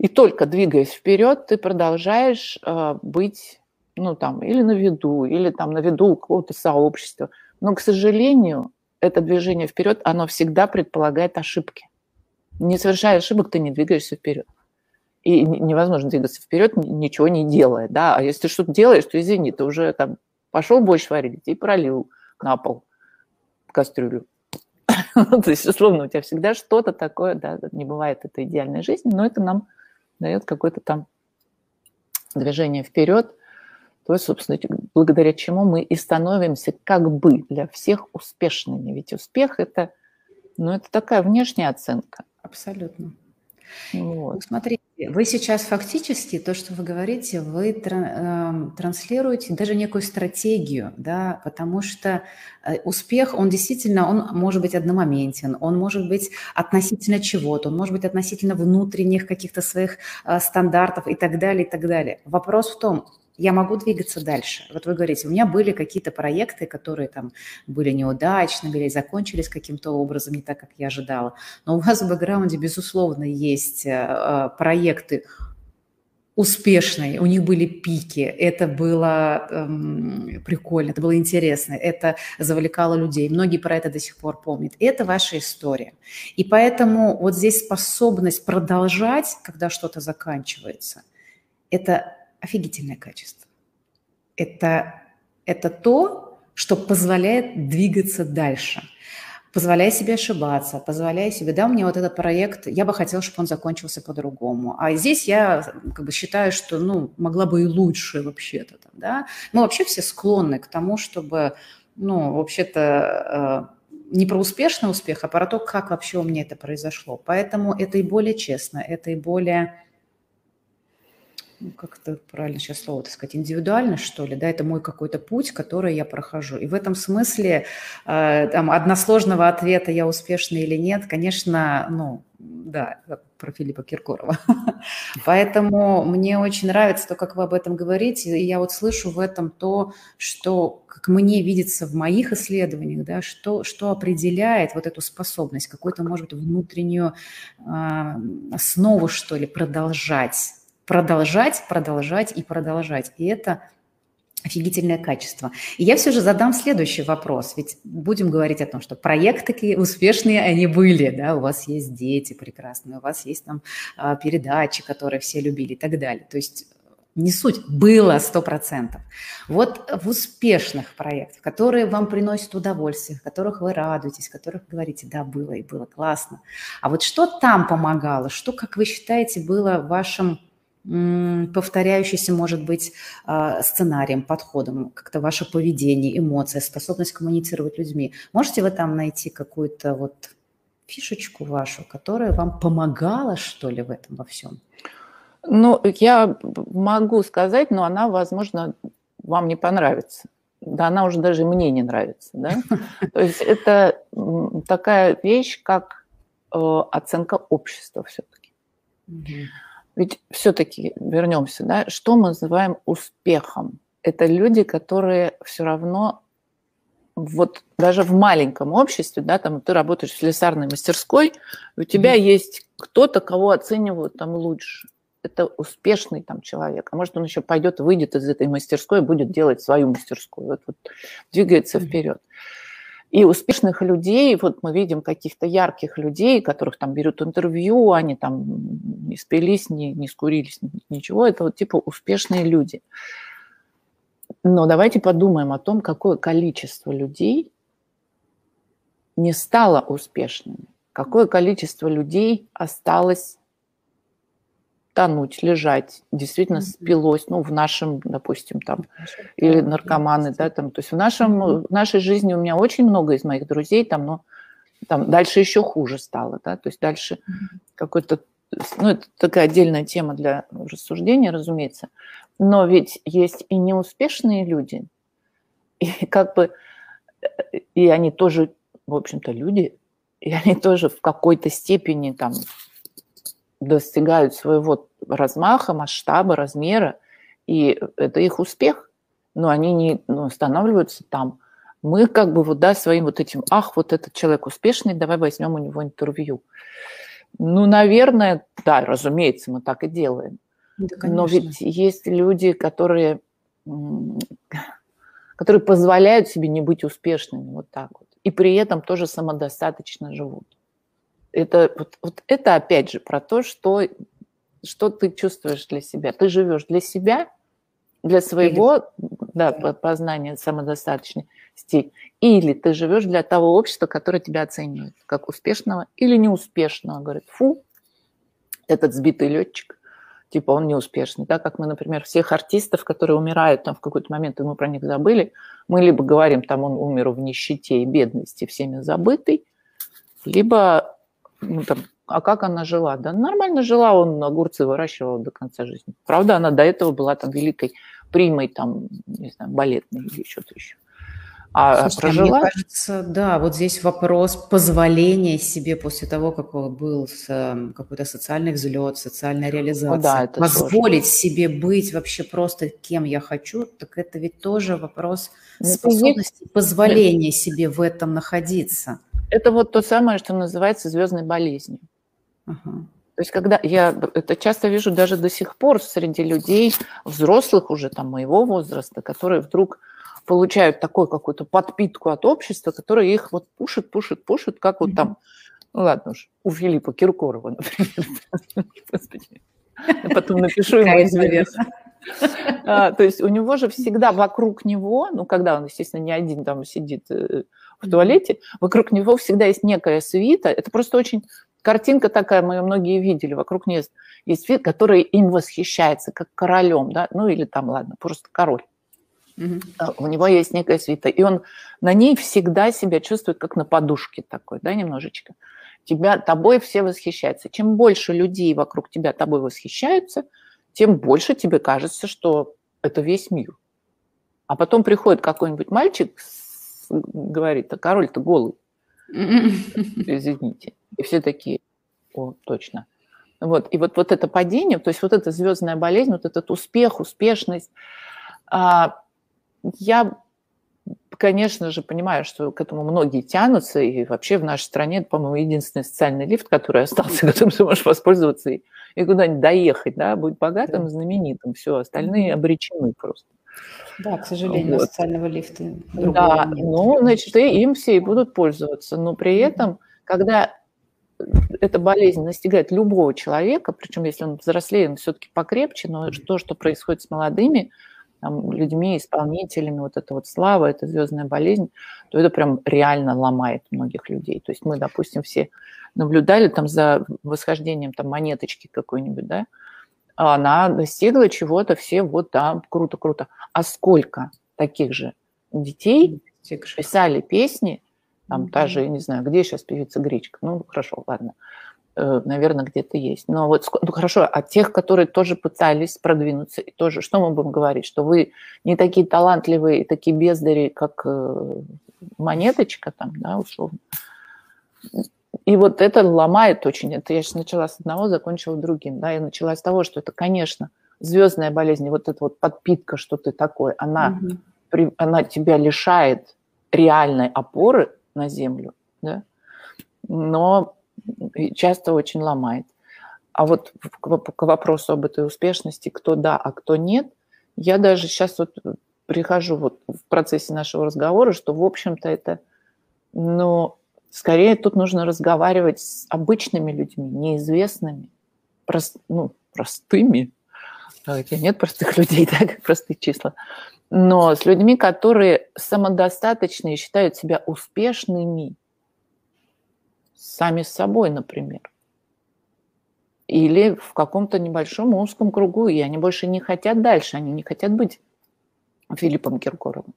И только двигаясь вперед, ты продолжаешь э, быть, ну, там, или на виду, или там на виду у какого-то сообщества. Но, к сожалению, это движение вперед, оно всегда предполагает ошибки. Не совершая ошибок, ты не двигаешься вперед. И невозможно двигаться вперед, ничего не делая, да. А если ты что-то делаешь, то, извини, ты уже там пошел борщ варить и пролил на пол кастрюлю. То есть, условно, у тебя всегда что-то такое, да, не бывает это идеальной жизни, но это нам дает какое-то там движение вперед, то, собственно, благодаря чему мы и становимся как бы для всех успешными. Ведь успех – это, ну, это такая внешняя оценка. Абсолютно. Вот. Ну, смотрите, вы сейчас фактически, то, что вы говорите, вы транслируете даже некую стратегию, да, потому что успех, он действительно, он может быть одномоментен, он может быть относительно чего-то, он может быть относительно внутренних каких-то своих стандартов и так далее, и так далее. Вопрос в том, я могу двигаться дальше. Вот вы говорите, у меня были какие-то проекты, которые там были неудачными или закончились каким-то образом, не так, как я ожидала. Но у вас в бэкграунде, безусловно, есть проекты успешной, у них были пики, это было эм, прикольно, это было интересно, это завлекало людей, многие про это до сих пор помнят. И это ваша история. И поэтому вот здесь способность продолжать, когда что-то заканчивается, это офигительное качество. Это, это то, что позволяет двигаться дальше. Позволяй себе ошибаться, позволяй себе, да, мне вот этот проект, я бы хотела, чтобы он закончился по-другому. А здесь я как бы считаю, что, ну, могла бы и лучше вообще-то, да. Мы вообще все склонны к тому, чтобы, ну, вообще-то не про успешный успех, а про то, как вообще у меня это произошло. Поэтому это и более честно, это и более, ну, как-то правильно сейчас слово-то сказать, индивидуально, что ли, да, это мой какой-то путь, который я прохожу. И в этом смысле э, там, односложного ответа «я успешный или нет», конечно, ну, да, про Филиппа Киркорова. Поэтому мне очень нравится то, как вы об этом говорите, и я вот слышу в этом то, что, как мне видится в моих исследованиях, да, что, что определяет вот эту способность, какую-то, может быть, внутреннюю э, основу, что ли, продолжать. Продолжать, продолжать и продолжать. И это офигительное качество. И я все же задам следующий вопрос. Ведь будем говорить о том, что проекты такие успешные они были. Да? У вас есть дети прекрасные, у вас есть там передачи, которые все любили и так далее. То есть не суть, было сто процентов. Вот в успешных проектах, которые вам приносят удовольствие, в которых вы радуетесь, в которых говорите, да, было и было классно. А вот что там помогало, что, как вы считаете, было вашим повторяющийся, может быть, сценарием, подходом, как-то ваше поведение, эмоция, способность коммуницировать с людьми. Можете вы там найти какую-то вот фишечку вашу, которая вам помогала, что ли, в этом во всем? Ну, я могу сказать, но она, возможно, вам не понравится. Да, она уже даже мне не нравится, да? То есть это такая вещь, как оценка общества все-таки. Ведь все-таки вернемся, да, что мы называем успехом? Это люди, которые все равно, вот даже в маленьком обществе, да, там ты работаешь в слесарной мастерской, у тебя mm-hmm. есть кто-то, кого оценивают там лучше. Это успешный там человек. А может, он еще пойдет, выйдет из этой мастерской и будет делать свою мастерскую. Вот, вот двигается mm-hmm. вперед. И успешных людей, вот мы видим каких-то ярких людей, которых там берут интервью, они там не спились, не, не скурились, ничего. Это вот типа успешные люди. Но давайте подумаем о том, какое количество людей не стало успешными, какое количество людей осталось тонуть, лежать, действительно спилось, ну, в нашем, допустим, там, или наркоманы, да, там, то есть в, нашем, в нашей жизни у меня очень много из моих друзей, там, но там дальше еще хуже стало, да, то есть дальше какой-то, ну, это такая отдельная тема для рассуждения, разумеется, но ведь есть и неуспешные люди, и как бы, и они тоже, в общем-то, люди, и они тоже в какой-то степени, там, достигают своего размаха, масштаба, размера, и это их успех, но они не ну, останавливаются там. Мы как бы вот, да, своим вот этим, ах, вот этот человек успешный, давай возьмем у него интервью. Ну, наверное, да, разумеется, мы так и делаем. Да, но ведь есть люди, которые, которые позволяют себе не быть успешными, вот так вот, и при этом тоже самодостаточно живут. Это, вот, вот это опять же про то, что, что ты чувствуешь для себя. Ты живешь для себя, для своего или... да, познания самодостаточности, или ты живешь для того общества, которое тебя оценивает как успешного или неуспешного. Говорит, фу, этот сбитый летчик, типа он неуспешный. Да? Как мы, например, всех артистов, которые умирают там в какой-то момент, и мы про них забыли, мы либо говорим, там он умер в нищете и бедности, всеми забытый, либо... Ну, там, а как она жила? Да нормально жила, он огурцы выращивал до конца жизни. Правда, она до этого была там великой примой, там, не знаю, балетной или что-то еще. А слушайте, прожила? Мне кажется, да, вот здесь вопрос позволения себе после того, как был какой-то социальный взлет, социальная реализация. Да, это позволить сложно. Себе быть вообще просто кем я хочу, так это ведь тоже вопрос ну, способности есть... позволения себе в этом находиться. Это вот то самое, что называется звездной болезнью. Uh-huh. То есть когда я это часто вижу даже до сих пор среди людей, взрослых уже там моего возраста, которые вдруг получают такую какую-то подпитку от общества, которое их вот пушит, пушит, пушит, как вот там, ну ладно уж, у Филиппа Киркорова, например. Потом напишу ему известно. То есть у него же всегда вокруг него, ну, когда он, естественно, не один там сидит в туалете, вокруг него всегда есть некая свита. Это просто очень картинка такая, мы ее многие видели. Вокруг нее есть свита, который им восхищается, как королем, да, ну, или там, ладно, просто король. Mm-hmm. У него есть некая свита, и он на ней всегда себя чувствует, как на подушке такой, да, немножечко. Тебя, тобой все восхищаются. Чем больше людей вокруг тебя тобой восхищаются, тем больше тебе кажется, что это весь мир. А потом приходит какой-нибудь мальчик, говорит, а король-то голый. Извините. И все такие, о, точно. Вот. И вот, вот это падение, то есть вот эта звездная болезнь, вот этот успех, успешность. Я, конечно же, понимаю, что к этому многие тянутся, и вообще в нашей стране, это, по-моему, единственный социальный лифт, который остался, которым ты можешь воспользоваться и, и куда-нибудь доехать, да, быть богатым, да, знаменитым, все, остальные обречены просто. Да, к сожалению, вот. Социального лифта другого. Да, нет. Ну, значит, и им все и будут пользоваться, но при этом, когда эта болезнь настигает любого человека, причем если он взрослее, он все-таки покрепче, но то, что происходит с молодыми, там, людьми, исполнителями, вот эта вот слава, эта звездная болезнь, то это прям реально ломает многих людей. То есть мы, допустим, все наблюдали там за восхождением там, монеточки какой-нибудь, да, она достигла чего-то, все вот там, да, круто-круто. А сколько таких же детей писали песни, там та же, я не знаю, где сейчас певица Гречка, ну хорошо, ладно, наверное, где-то есть. Но вот, ну хорошо, а тех, которые тоже пытались продвинуться, и тоже, что мы будем говорить, что вы не такие талантливые, такие бездари, как монеточка там, да, условно. И вот это ломает очень. Это я сейчас начала с одного, закончила другим, да, я начала с того, что это, конечно, звездная болезнь, вот эта вот подпитка, что ты такой, она, угу. при, она тебя лишает реальной опоры на землю, да, но часто очень ломает. А вот к вопросу об этой успешности, кто да, а кто нет, я даже сейчас вот прихожу вот в процессе нашего разговора, что, в общем-то, это, ну, скорее тут нужно разговаривать с обычными людьми, неизвестными, прост, ну, простыми. Нет простых людей, да, как простые числа. Но с людьми, которые самодостаточны и считают себя успешными, сами с собой, например. Или в каком-то небольшом узком кругу, и они больше не хотят дальше, они не хотят быть Филиппом Киркоровым.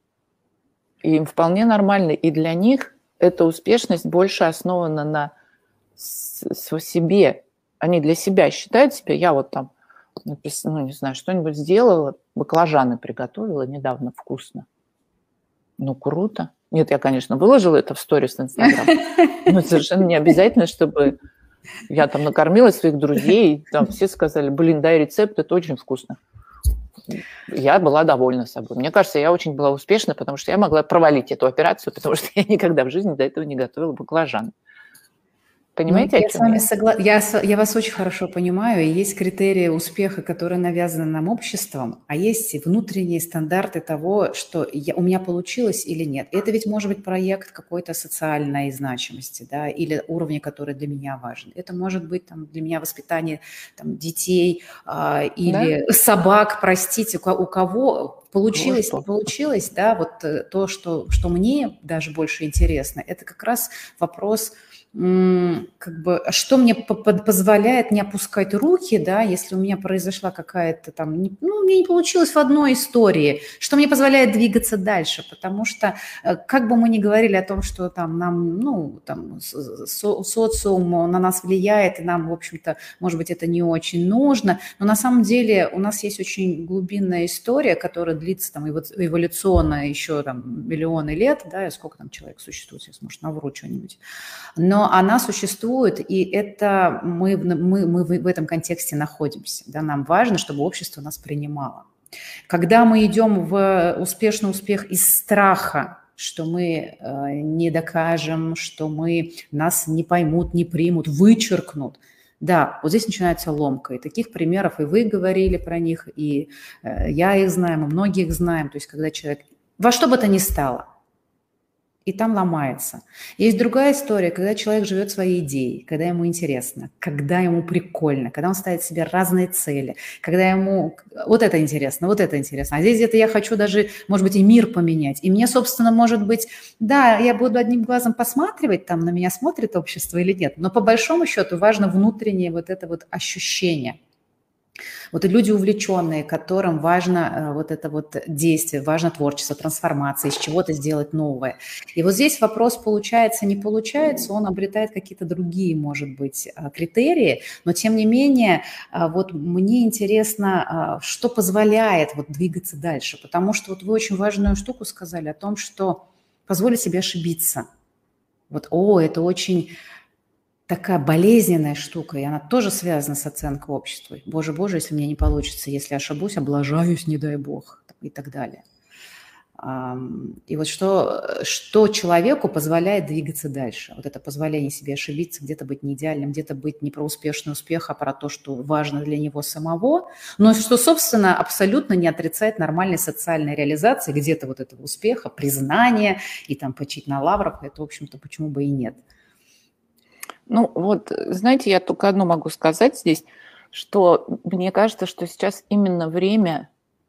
И им вполне нормально. И для них эта успешность больше основана на себе. Они для себя считают себя, я вот там, ну, не знаю, что-нибудь сделала, баклажаны приготовила недавно, вкусно. Ну, круто. Нет, я, конечно, выложила это в сторис в Инстаграм, но совершенно не обязательно, чтобы я там накормила своих друзей, и там все сказали, блин, дай рецепт, это очень вкусно. Я была довольна собой. Мне кажется, я очень была успешна, потому что я могла провалить эту операцию, потому что я никогда в жизни до этого не готовила баклажан. Понимаете, ну, я, с вами согла... я, я вас очень хорошо понимаю, и есть критерии успеха, которые навязаны нам обществом, а есть и внутренние стандарты того, что я, у меня получилось или нет. Это ведь может быть проект какой-то социальной значимости, да, или уровня, который для меня важен. Это может быть там, для меня воспитание там, детей а, или да? собак, простите, у кого... Получилось, ну, не получилось, да, вот то, что, что мне даже больше интересно, это как раз вопрос, как бы, что мне позволяет не опускать руки, да, если у меня произошла какая-то там, ну, мне не получилось в одной истории, что мне позволяет двигаться дальше, потому что, как бы мы ни говорили о том, что там нам, ну, там, со- социум на нас влияет, и нам, в общем-то, может быть, это не очень нужно, но на самом деле у нас есть очень глубинная история, которая длится там эволюционно еще там миллионы лет, да, и сколько там человек существует, сейчас, может, навру что-нибудь, но она существует, и это мы, мы, мы в этом контексте находимся, да, нам важно, чтобы общество нас принимало. Когда мы идем в успешный успех из страха, что мы не докажем, что мы, нас не поймут, не примут, вычеркнут, Да, вот здесь начинается ломка. И таких примеров и вы говорили про них, и я их знаю, и многие их знаем. То есть когда человек во что бы то ни стало, и там ломается. Есть другая история, когда человек живет своей идеей, когда ему интересно, когда ему прикольно, когда он ставит себе разные цели, когда ему вот это интересно, вот это интересно. А здесь где-то я хочу даже, может быть, и мир поменять. И мне, собственно, может быть, да, я буду одним глазом посматривать, там на меня смотрит общество или нет, но по большому счету важно внутреннее вот это вот ощущение. Вот и люди увлеченные, которым важно вот это вот действие, важно творчество, трансформация, из чего-то сделать новое. И вот здесь вопрос получается, не получается, он обретает какие-то другие, может быть, критерии, но тем не менее, вот мне интересно, что позволяет вот двигаться дальше, потому что вот вы очень важную штуку сказали о том, что позволить себе ошибиться. Вот, о, это очень... такая болезненная штука, и она тоже связана с оценкой общества. Боже, боже, если мне не получится, если ошибусь, облажаюсь, не дай бог, и так далее. И вот что, что человеку позволяет двигаться дальше? Вот это позволение себе ошибиться, где-то быть не идеальным, где-то быть не про успешный успех, а про то, что важно для него самого, но что, собственно, абсолютно не отрицает нормальной социальной реализации где-то вот этого успеха, признания и там почить на лаврах. Это, в общем-то, почему бы и нет. Ну вот, знаете, я только одно могу сказать здесь, что мне кажется, что сейчас именно время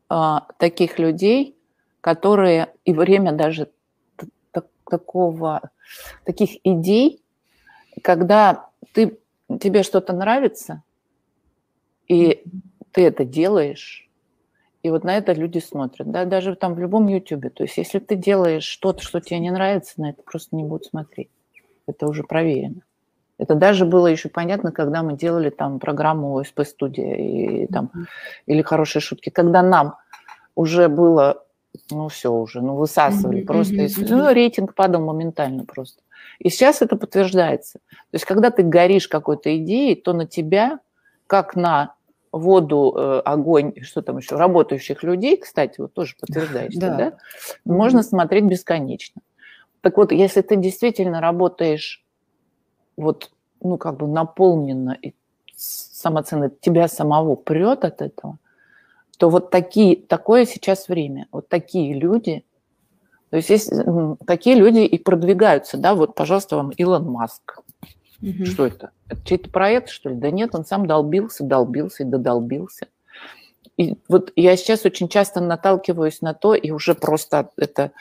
а, таких людей, которые, и время даже так, такого, таких идей, когда ты, тебе что-то нравится, и ты это делаешь, и вот на это люди смотрят, да, даже там в любом Ютубе. То есть если ты делаешь что-то, что тебе не нравится, на это просто не будут смотреть. Это уже проверено. Это даже было еще понятно, когда мы делали там программу О Эс Пэ-студия и, там, mm-hmm. или «Хорошие шутки», когда нам уже было, ну все уже, ну высасывали mm-hmm. просто, mm-hmm. ну рейтинг падал моментально просто. И сейчас это подтверждается. То есть когда ты горишь какой-то идеей, то на тебя, как на воду, огонь, что там еще, работающих людей, кстати, вот тоже подтверждается, да, да? Mm-hmm. можно смотреть бесконечно. Так вот, если ты действительно работаешь вот, ну, как бы наполненно, и самооценка тебя самого прет от этого, то вот такие, такое сейчас время, вот такие люди, то есть, есть такие люди и продвигаются, да, вот, пожалуйста, вам Илон Маск. Угу. Что это? Это чей-то проект, что ли? Да нет, он сам долбился, долбился и додолбился. И вот я сейчас очень часто наталкиваюсь на то, и уже просто это...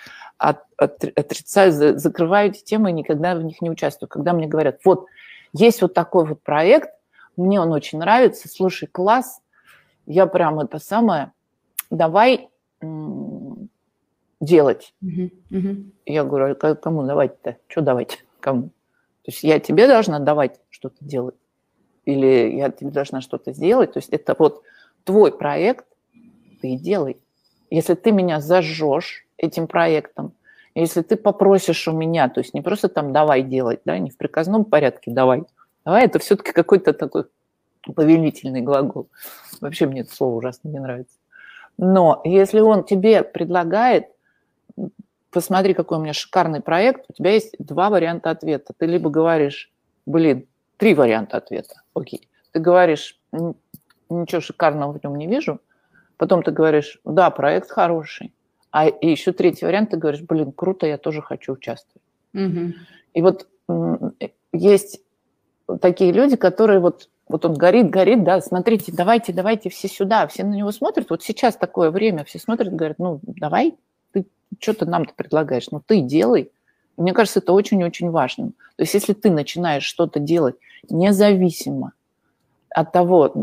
От, от, отрицаю, закрываю эти темы и никогда в них не участвую. Когда мне говорят, вот, есть вот такой вот проект, мне он очень нравится, слушай, класс, я прям это самое, давай м- делать. Mm-hmm. Mm-hmm. Я говорю, а кому давать-то? Что давать? Кому? То есть я тебе должна давать что-то делать? Или я тебе должна что-то сделать? То есть это вот твой проект, ты и делай. Если ты меня зажжешь этим проектом, если ты попросишь у меня, то есть не просто там давай делать, да, не в приказном порядке давай, давай, это все-таки какой-то такой повелительный глагол. Вообще мне это слово ужасно не нравится. Но если он тебе предлагает, посмотри, какой у меня шикарный проект, у тебя есть два варианта ответа. Ты либо говоришь, блин, три варианта ответа, окей. Ты говоришь, ничего шикарного в нем не вижу, потом ты говоришь, да, проект хороший, а и еще третий вариант, ты говоришь, блин, круто, я тоже хочу участвовать. Угу. И вот есть такие люди, которые вот, вот он горит, горит, да, смотрите, давайте, давайте, все сюда, все на него смотрят. Вот сейчас такое время, все смотрят, говорят, ну, давай, ты что-то нам-то предлагаешь, ну, ты делай. Мне кажется, это очень-очень важно. То есть если ты начинаешь что-то делать независимо от того,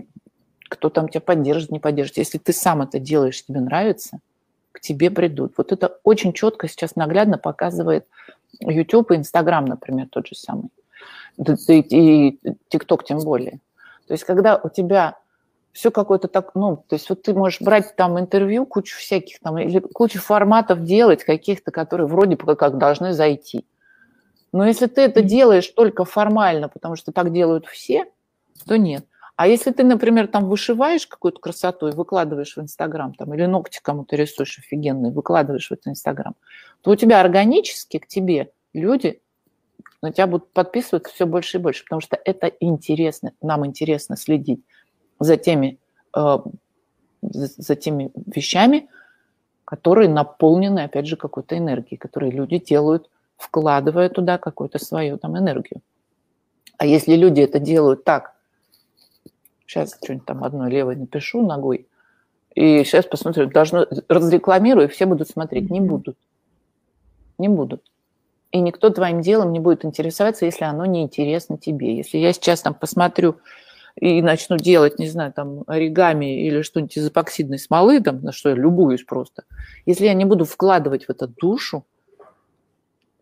кто там тебя поддержит, не поддержит, если ты сам это делаешь, тебе нравится, к тебе придут. Вот это очень четко сейчас наглядно показывает YouTube и Инстаграм, например, тот же самый. И ТикТок тем более. То есть когда у тебя все какое-то так... Ну, то есть вот ты можешь брать там интервью, кучу всяких там, или кучу форматов делать каких-то, которые вроде как должны зайти. Но если ты это делаешь только формально, потому что так делают все, то нет. А если ты, например, там вышиваешь какую-то красоту и выкладываешь в Инстаграм, там, или ногти кому-то рисуешь офигенные, выкладываешь в этот Инстаграм, то у тебя органически к тебе люди но тебя будут подписываться все больше и больше, потому что это интересно, нам интересно следить за теми, э, за, за теми вещами, которые наполнены, опять же, какой-то энергией, которые люди делают, вкладывая туда какую-то свою там энергию. А если люди это делают так, сейчас что-нибудь там одной левой напишу ногой, и сейчас посмотрю, должно, разрекламирую, и все будут смотреть. Не будут. Не будут. И никто твоим делом не будет интересоваться, если оно не интересно тебе. Если я сейчас там посмотрю и начну делать, не знаю, там, оригами или что-нибудь из эпоксидной смолы, там, на что я любуюсь просто, если я не буду вкладывать в это душу,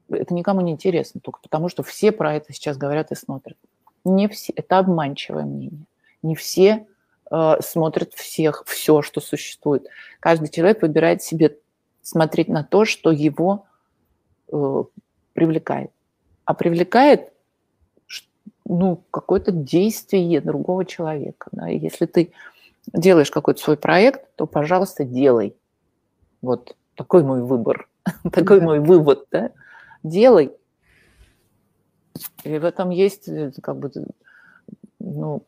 это никому не интересно, только потому что все про это сейчас говорят и смотрят. Не все, это обманчивое мнение. Не все э, смотрят всех, все, что существует. Каждый человек выбирает себе смотреть на то, что его э, привлекает. А привлекает ну, какое-то действие другого человека. Да? Если ты делаешь какой-то свой проект, то, пожалуйста, делай. Вот такой мой выбор, такой мой вывод, да? Делай. И в этом есть как бы, ну,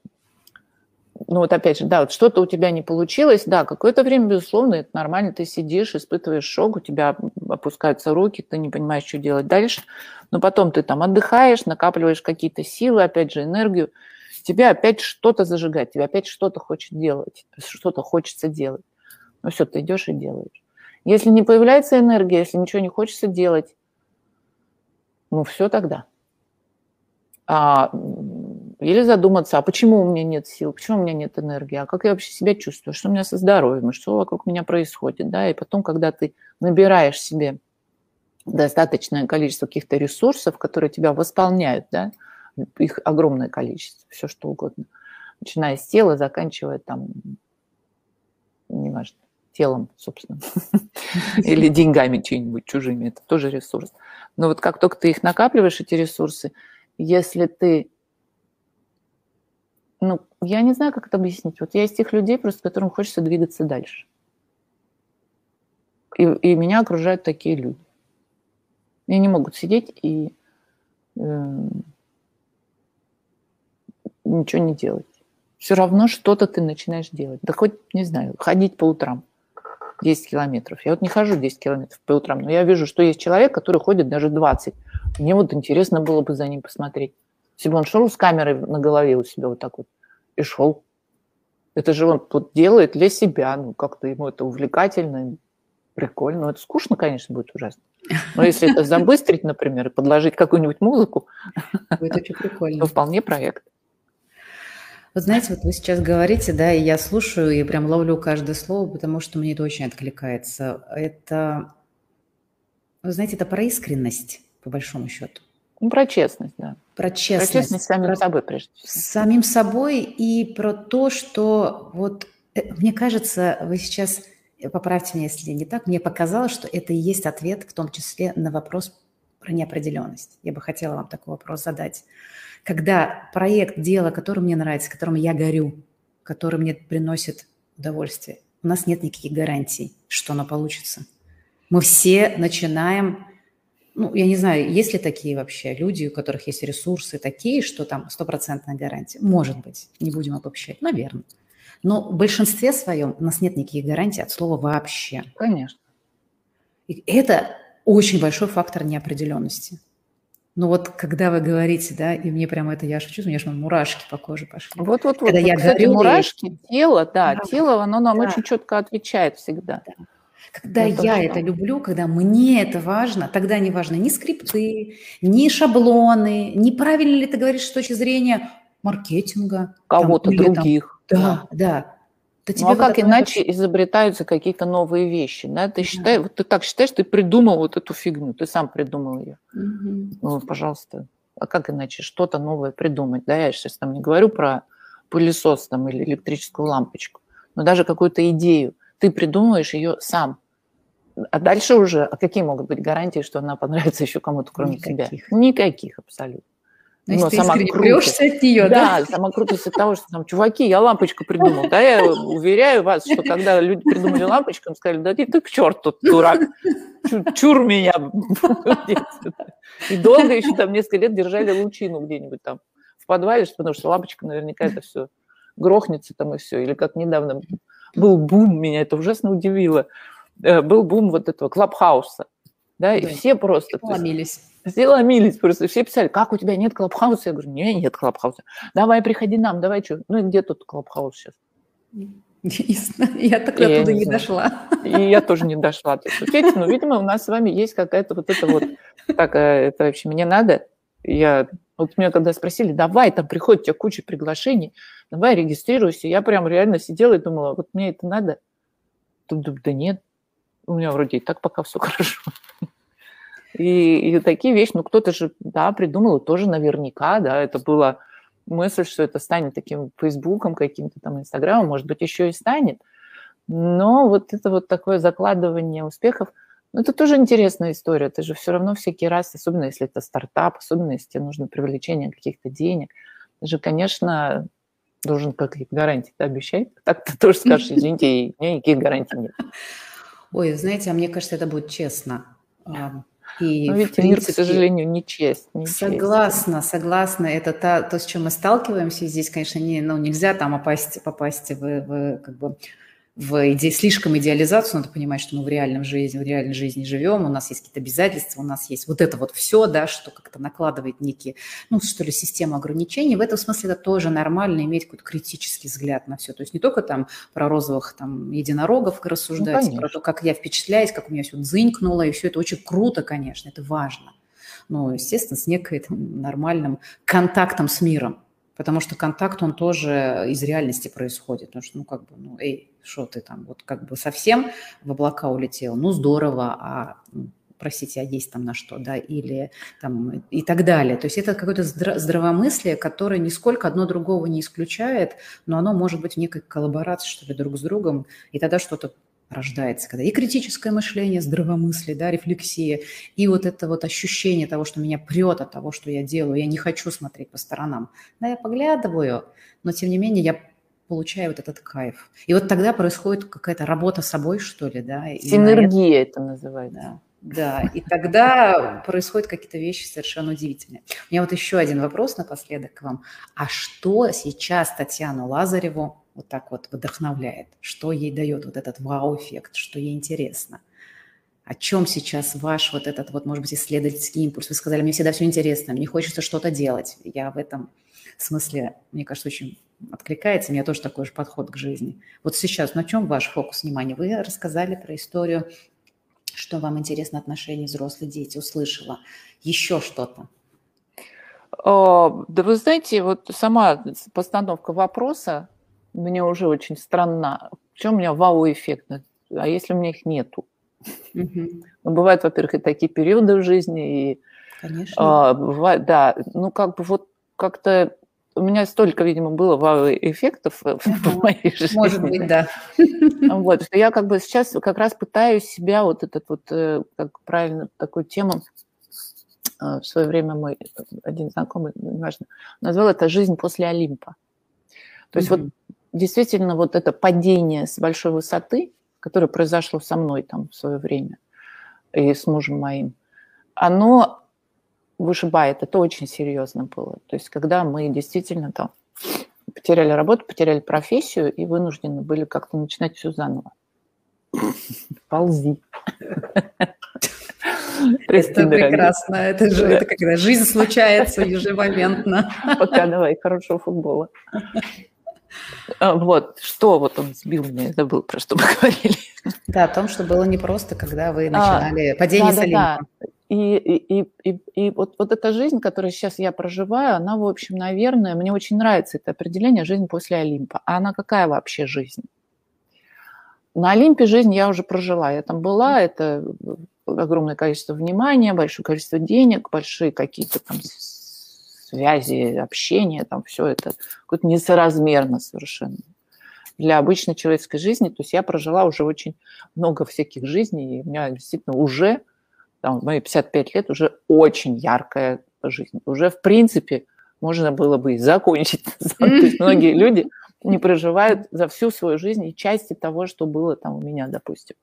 ну вот опять же, да, вот что-то у тебя не получилось, да, какое-то время, безусловно, это нормально, ты сидишь, испытываешь шок, у тебя опускаются руки, ты не понимаешь, что делать дальше, но потом ты там отдыхаешь, накапливаешь какие-то силы, опять же, энергию, тебя опять что-то зажигает, тебя опять что-то хочет делать, что-то хочется делать. Ну все, ты идешь и делаешь. Если не появляется энергия, если ничего не хочется делать, ну, все тогда. А, или задуматься, а почему у меня нет сил, почему у меня нет энергии, а как я вообще себя чувствую, что у меня со здоровьем, что вокруг меня происходит, да, и потом, когда ты набираешь себе достаточное количество каких-то ресурсов, которые тебя восполняют, да, их огромное количество, все что угодно, начиная с тела, заканчивая там, не важно, телом, собственно, или деньгами чьи-нибудь чужими, это тоже ресурс. Но вот как только ты их накапливаешь, эти ресурсы, если ты, ну, я не знаю, как это объяснить, вот я из тех людей, просто которым хочется двигаться дальше. И, и меня окружают такие люди. И они могут сидеть и э, ничего не делать. Все равно что-то ты начинаешь делать. Да хоть, не знаю, ходить по утрам. десять километров. Я вот не хожу десять километров по утрам, но я вижу, что есть человек, который ходит даже двадцать. Мне вот интересно было бы за ним посмотреть. Если бы он шел с камерой на голове у себя вот так вот и шел. Это же он вот делает для себя. Ну, как-то ему это увлекательно, прикольно. Ну, это скучно, конечно, будет ужасно. Но если это забыстрить, например, и подложить какую-нибудь музыку, то вполне проект. Вот знаете, вот вы сейчас говорите, да, и я слушаю, и прям ловлю каждое слово, потому что мне это очень откликается. Это, вы знаете, это про искренность, по большому счету. Ну, про честность, да. Про честность. Про честность самим про... собой, прежде всего. Самим собой и про то, что вот, мне кажется, вы сейчас, поправьте меня, если не так, мне показалось, что это и есть ответ, в том числе, на вопрос про неопределенность. Я бы хотела вам такой вопрос задать. Когда проект, дело, которое мне нравится, которому я горю, который мне приносит удовольствие, у нас нет никаких гарантий, что оно получится. Мы все начинаем, ну, я не знаю, есть ли такие вообще люди, у которых есть ресурсы такие, что там стопроцентная гарантия? Может быть, не будем обобщать, наверное. Но в большинстве своем у нас нет никаких гарантий от слова «вообще». Конечно. И это очень большой фактор неопределенности. Ну вот, когда вы говорите, да, и мне прямо это, я шучу, у меня же мурашки по коже пошли. Вот-вот-вот, когда вот, я кстати, говорю, мурашки, и... тело, да, да, тело, оно нам да. очень четко отвечает всегда. Да. Когда это я это люблю, когда мне это важно, тогда не важно ни скрипты, ни шаблоны, ни правильно ли ты говоришь с точки зрения маркетинга. Кого-то там, других. Там... Да, да. да. Ну а как иначе это... изобретаются какие-то новые вещи, да? Ты, да. Считай, вот ты так считаешь, ты придумал вот эту фигню, ты сам придумал ее. Угу. Ну, пожалуйста, а как иначе что-то новое придумать, да? Я сейчас там не говорю про пылесос там, или электрическую лампочку, но даже какую-то идею. Ты придумываешь ее сам. А дальше уже, а какие могут быть гарантии, что она понравится еще кому-то, кроме Никаких. тебя? Никаких абсолютно. То есть но ты искренне прешься от нее, да? Да, сама крутость от того, что там, чуваки, я лампочку придумал. Да, я уверяю вас, что когда люди придумали лампочку, им сказали, да ты, ты к черту, дурак, чур меня. И долго еще там несколько лет держали лучину где-нибудь там в подвале, потому что лампочка наверняка это все грохнется там и все. Или как недавно был бум, меня это ужасно удивило, был бум вот этого Клабхауса. Да, и да. все просто... Все ломились. Все ломились просто. Все писали, как у тебя нет Клабхауса? Я говорю, у меня нет Клабхауса. Давай, приходи нам, давай, что? Ну, и где тут Клабхаус сейчас? Не знаю, я так оттуда не дошла. И я тоже не дошла. Ну, видимо, у нас с вами есть какая-то вот эта вот... Так, это вообще мне надо? Я... Вот меня когда спросили, давай, там приходит, у тебя куча приглашений, давай, регистрируйся. Я прям реально сидела и думала, вот мне это надо? Да нет. У меня вроде и так пока все хорошо. И, и такие вещи, ну, кто-то же, да, придумал, тоже наверняка, да, это была мысль, что это станет таким Фейсбуком, каким-то там Инстаграмом, может быть, еще и станет. Но вот это вот такое закладывание успехов, ну, это тоже интересная история, ты же все равно всякий раз, особенно если это стартап, особенно если тебе нужно привлечение каких-то денег, ты же, конечно, должен какие-то гарантии обещать, так ты тоже скажешь, извините, у меня никаких гарантий нет. Ой, знаете, а мне кажется, это будет честно. И, ну, ведь принципе, мир, к сожалению, нечестный. Согласна, согласна. Это та, то, с чем мы сталкиваемся. И здесь, конечно, не, ну, нельзя там опасть, попасть в, в, как бы, в иде, слишком идеализацию. Надо понимать, что мы в, реальном жизни, в реальной жизни живем, у нас есть какие-то обязательства, у нас есть вот это вот все, да, что как-то накладывает некие, ну, что ли, систему ограничений. В этом смысле это тоже нормально иметь какой-то критический взгляд на все. То есть не только там про розовых там единорогов рассуждать, ну, про то, как я впечатляюсь, как у меня все дзынькнуло, и все это очень круто, конечно, это важно. Но, естественно, с некой там, нормальным контактом с миром. Потому что контакт, он тоже из реальности происходит. Потому что, ну, как бы, ну, эй, что ты там, вот как бы совсем в облака улетел, ну, здорово, а, простите, а есть там на что, да, или там и так далее. То есть это какое-то здра- здравомыслие, которое нисколько одно другого не исключает, но оно может быть в некой коллаборации, что ли, друг с другом, и тогда что-то рождается, когда и критическое мышление, здравомыслие, да, рефлексия, и вот это вот ощущение того, что меня прет от того, что я делаю, я не хочу смотреть по сторонам. Да, я поглядываю, но тем не менее я получаю вот этот кайф. И вот тогда происходит какая-то работа с собой, что ли, да. Синергия это называется. Да. Да, и тогда происходят какие-то вещи совершенно удивительные. У меня вот еще один вопрос напоследок к вам. А что сейчас Татьяну Лазареву вот так вот вдохновляет? Что ей дает вот этот вау-эффект? Что ей интересно? О чем сейчас ваш вот этот вот, может быть, исследовательский импульс? Вы сказали, мне всегда все интересно, мне хочется что-то делать. Я в этом смысле, мне кажется, очень откликается. У меня тоже такой же подход к жизни. Вот сейчас на чем ваш фокус внимания? Вы рассказали про историю, что вам интересно отношения взрослые дети, услышала, еще что-то? О, да вы знаете, вот сама постановка вопроса мне уже очень странна. В чем у меня вау-эффекты? А если у меня их нету? Mm-hmm. Ну, бывают, во-первых, и такие периоды в жизни. И, конечно. А, бывает, да, ну как бы вот как-то у меня столько, видимо, было вау-эффектов uh-huh. в моей жизни. Может быть, да. Вот, что я как бы сейчас как раз пытаюсь себя вот этот вот, как правильно, такую тему, в свое время мой один знакомый, неважно, назвал это «Жизнь после Олимпа». То есть mm-hmm. вот действительно вот это падение с большой высоты, которое произошло со мной там в свое время и с мужем моим, оно... вышибает, это очень серьезно было. То есть когда мы действительно там потеряли работу, потеряли профессию и вынуждены были как-то начинать все заново. Ползи. Это прекрасно. Это же когда жизнь случается ежемоментно. Пока давай, хорошего футбола. Вот, что вот он сбил меня, забыл, про что мы говорили. Да, о том, что было непросто, когда вы начинали падение с Олимпа. И, и, и, и вот, вот эта жизнь, которую сейчас я проживаю, она, в общем, наверное, мне очень нравится это определение «жизнь после Олимпа». А она какая вообще жизнь? На Олимпе жизнь я уже прожила. Я там была, это огромное количество внимания, большое количество денег, большие какие-то там связи, общения, там все это какое-то несоразмерно совершенно. Для обычной человеческой жизни, то есть я прожила уже очень много всяких жизней, и у меня действительно уже... Там, в мои пятьдесят пять лет уже очень яркая жизнь. Уже, в принципе, можно было бы и закончить. То есть многие люди не проживают за всю свою жизнь и части того, что было там у меня, допустим.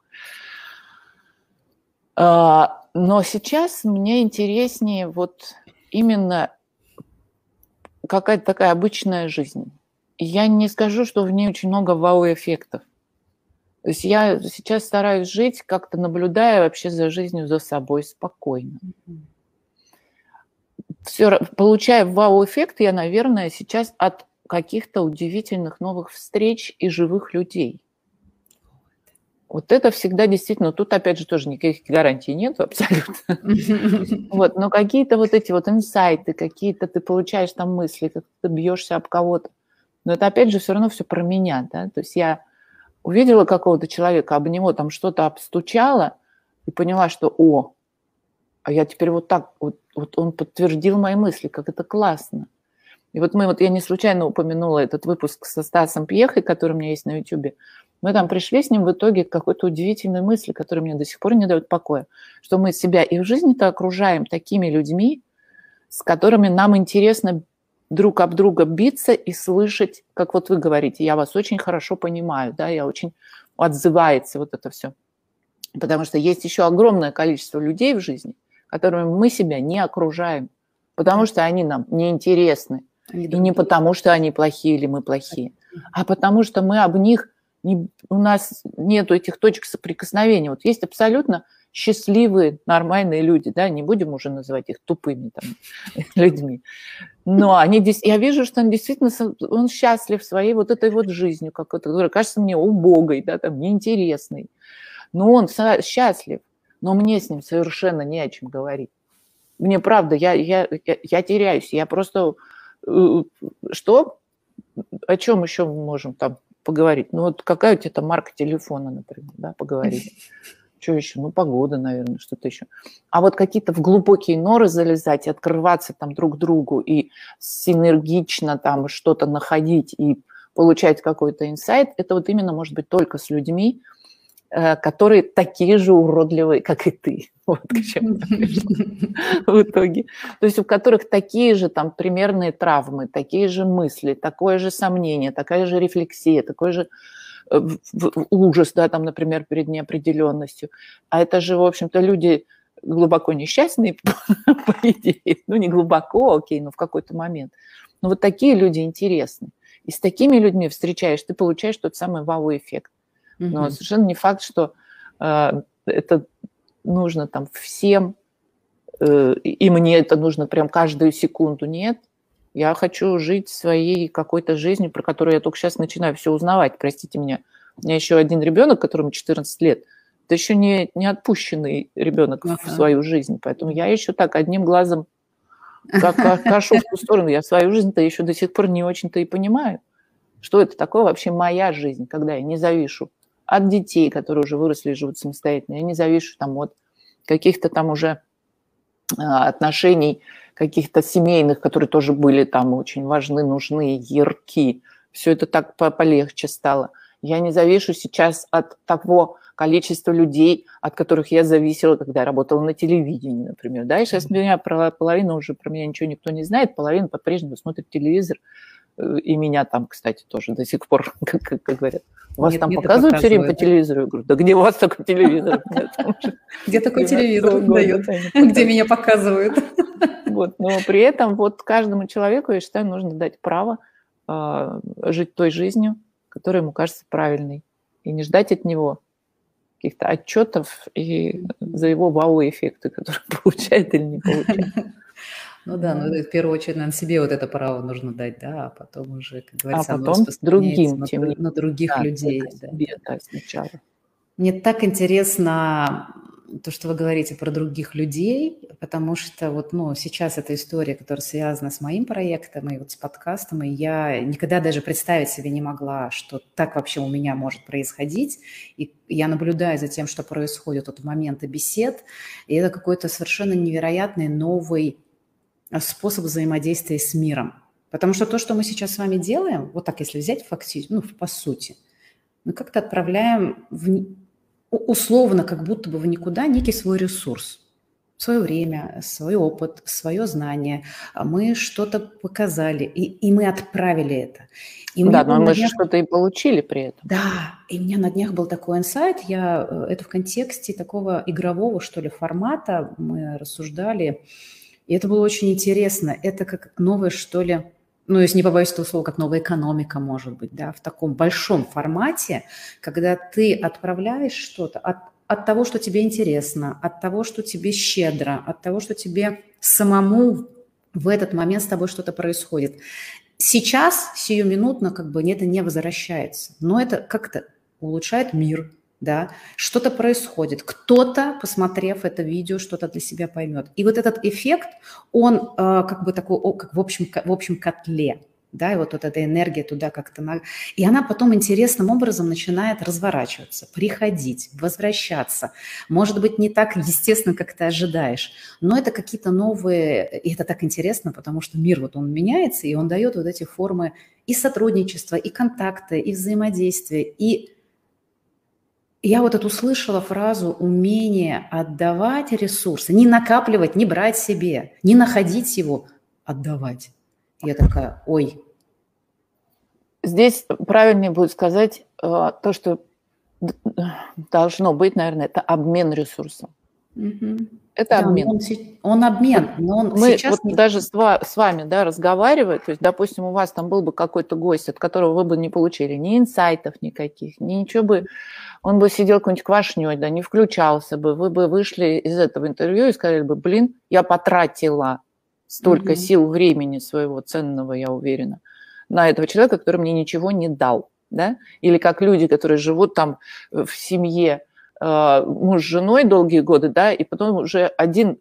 Но сейчас мне интереснее вот именно какая-то такая обычная жизнь. Я не скажу, что в ней очень много вау-эффектов. То есть я сейчас стараюсь жить, как-то наблюдая вообще за жизнью, за собой спокойно. Все, получая вау-эффект, я, наверное, сейчас от каких-то удивительных новых встреч и живых людей. Вот это всегда действительно... Тут, опять же, тоже никаких гарантий нет абсолютно. Вот, но какие-то вот эти вот инсайты, какие-то ты получаешь там мысли, как ты бьешься об кого-то. Но это, опять же, все равно все про меня, да? То есть я увидела какого-то человека, об него там что-то обстучала и поняла, что о, а я теперь вот так... Вот, вот он подтвердил мои мысли, как это классно. И вот мы... вот я не случайно упомянула этот выпуск со Стасом Пьехой, который у меня есть на YouTube. Мы там пришли с ним в итоге к какой-то удивительной мысли, которая мне до сих пор не дает покоя, что мы себя и в жизни-то окружаем такими людьми, с которыми нам интересно друг об друга биться и слышать, как вот вы говорите, я вас очень хорошо понимаю, да, я очень отзывается вот это все. Потому что есть еще огромное количество людей в жизни, которыми мы себя не окружаем, потому что они нам неинтересны. И не потому, что они плохие или мы плохие, а потому что мы об них... Не, у нас нет этих точек соприкосновения. Вот есть абсолютно счастливые, нормальные люди, да, не будем уже называть их тупыми там, людьми, но они, я вижу, что он действительно он счастлив своей вот этой вот жизнью, которая кажется мне убогой, да, там, неинтересной. Но он счастлив, но мне с ним совершенно не о чем говорить. Мне правда, я, я, я, я теряюсь, я просто... Что? О чем еще мы можем там поговорить? Ну, вот какая у тебя там марка телефона, например, да, поговорить. Что еще? Ну, погода, наверное, что-то еще. А вот какие-то в глубокие норы залезать и открываться там друг другу и синергично там что-то находить и получать какой-то инсайт, это вот именно может быть только с людьми, которые такие же уродливые, как и ты. Вот к чему в итоге. То есть у которых такие же там примерные травмы, такие же мысли, такое же сомнение, такая же рефлексия, такой же ужас, да, там, например, перед неопределенностью. А это же, в общем-то, люди глубоко несчастные, по идее. Ну, не глубоко, окей, но в какой-то момент. Но вот такие люди интересны. И с такими людьми встречаешь, ты получаешь тот самый вау-эффект. Но mm-hmm. совершенно не факт, что э, это нужно там всем, э, и мне это нужно прям каждую секунду. Нет, я хочу жить своей какой-то жизнью, про которую я только сейчас начинаю все узнавать, простите меня. У меня еще один ребенок, которому четырнадцать лет, это еще не, не отпущенный ребенок uh-huh. в свою жизнь, поэтому я еще так одним глазом кашу в ту сторону. Я свою жизнь-то еще до сих пор не очень-то и понимаю. Что это такое вообще моя жизнь, когда я не завишу от детей, которые уже выросли и живут самостоятельно, я не завишу там от каких-то там уже отношений, каких-то семейных, которые тоже были там очень важны, нужны, ярки. Все это так полегче стало. Я не завишу сейчас от того количества людей, от которых я зависела, когда я работала на телевидении, например. Да? И сейчас меня половина уже про меня ничего никто не знает, половина по-прежнему смотрит телевизор. И меня там, кстати, тоже до сих пор, как, как говорят, вас нет, там показывают все время по телевизору? Я говорю, да где у вас такой телевизор? Где такой телевизор дают? Где меня показывают? Но при этом вот каждому человеку, я считаю, нужно дать право жить той жизнью, которая ему кажется правильной, и не ждать от него каких-то отчетов и за его вау-эффекты, которые получает или не получает. Ну да, ну в первую очередь, наверное, себе вот это право нужно дать, да, а потом уже, как говорится, а потом другим, на, тем... на других да, людей. Да. Себе, да, сначала. Мне так интересно то, что вы говорите про других людей, потому что вот, ну, сейчас эта история, которая связана с моим проектом и вот с подкастом, и я никогда даже представить себе не могла, что так вообще у меня может происходить, и я наблюдаю за тем, что происходит вот в моменты бесед, и это какой-то совершенно невероятный новый способ взаимодействия с миром. Потому что то, что мы сейчас с вами делаем, вот так, если взять фактически, ну, по сути, мы как-то отправляем в, условно, как будто бы в никуда, некий свой ресурс. свое время, свой опыт, свое знание. Мы что-то показали, и, и мы отправили это. И да, но мы днях... же что-то и получили при этом. Да, и у меня на днях был такой инсайт. Я это в контексте такого игрового, что ли, формата мы рассуждали. И это было очень интересно. Это как новое, что ли, ну, если не побоюсь этого слова, как новая экономика, может быть, да, в таком большом формате, когда ты отправляешь что-то от, от того, что тебе интересно, от того, что тебе щедро, от того, что тебе самому в этот момент с тобой что-то происходит. Сейчас, сиюминутно, как бы это не возвращается, но это как-то улучшает мир, да, что-то происходит, кто-то, посмотрев это видео, что-то для себя поймет. И вот этот эффект, он э, как бы такой, о, как в общем, в общем котле, да, и вот, вот эта энергия туда как-то, на... и она потом интересным образом начинает разворачиваться, приходить, возвращаться. Может быть, не так естественно, как ты ожидаешь, но это какие-то новые, и это так интересно, потому что мир вот он меняется, и он дает вот эти формы и сотрудничества, и контакты, и взаимодействия, и... Я вот это услышала фразу «умение отдавать ресурсы», не накапливать, не брать себе, не находить его, отдавать. Я такая, ой. Здесь правильнее будет сказать то, что должно быть, наверное, это обмен ресурсом. Угу. Это да, обмен. Он, он обмен, но он Мы сейчас... Вот не... даже с вами, да, разговаривая, то есть, допустим, у вас там был бы какой-то гость, от которого вы бы не получили ни инсайтов никаких, ни ничего бы, он бы сидел какой-нибудь квашнёй, да, не включался бы, вы бы вышли из этого интервью и сказали бы, блин, я потратила столько mm-hmm. сил, времени своего ценного, я уверена, на этого человека, который мне ничего не дал, да, или как люди, которые живут там в семье, муж с женой долгие годы, да, и потом уже один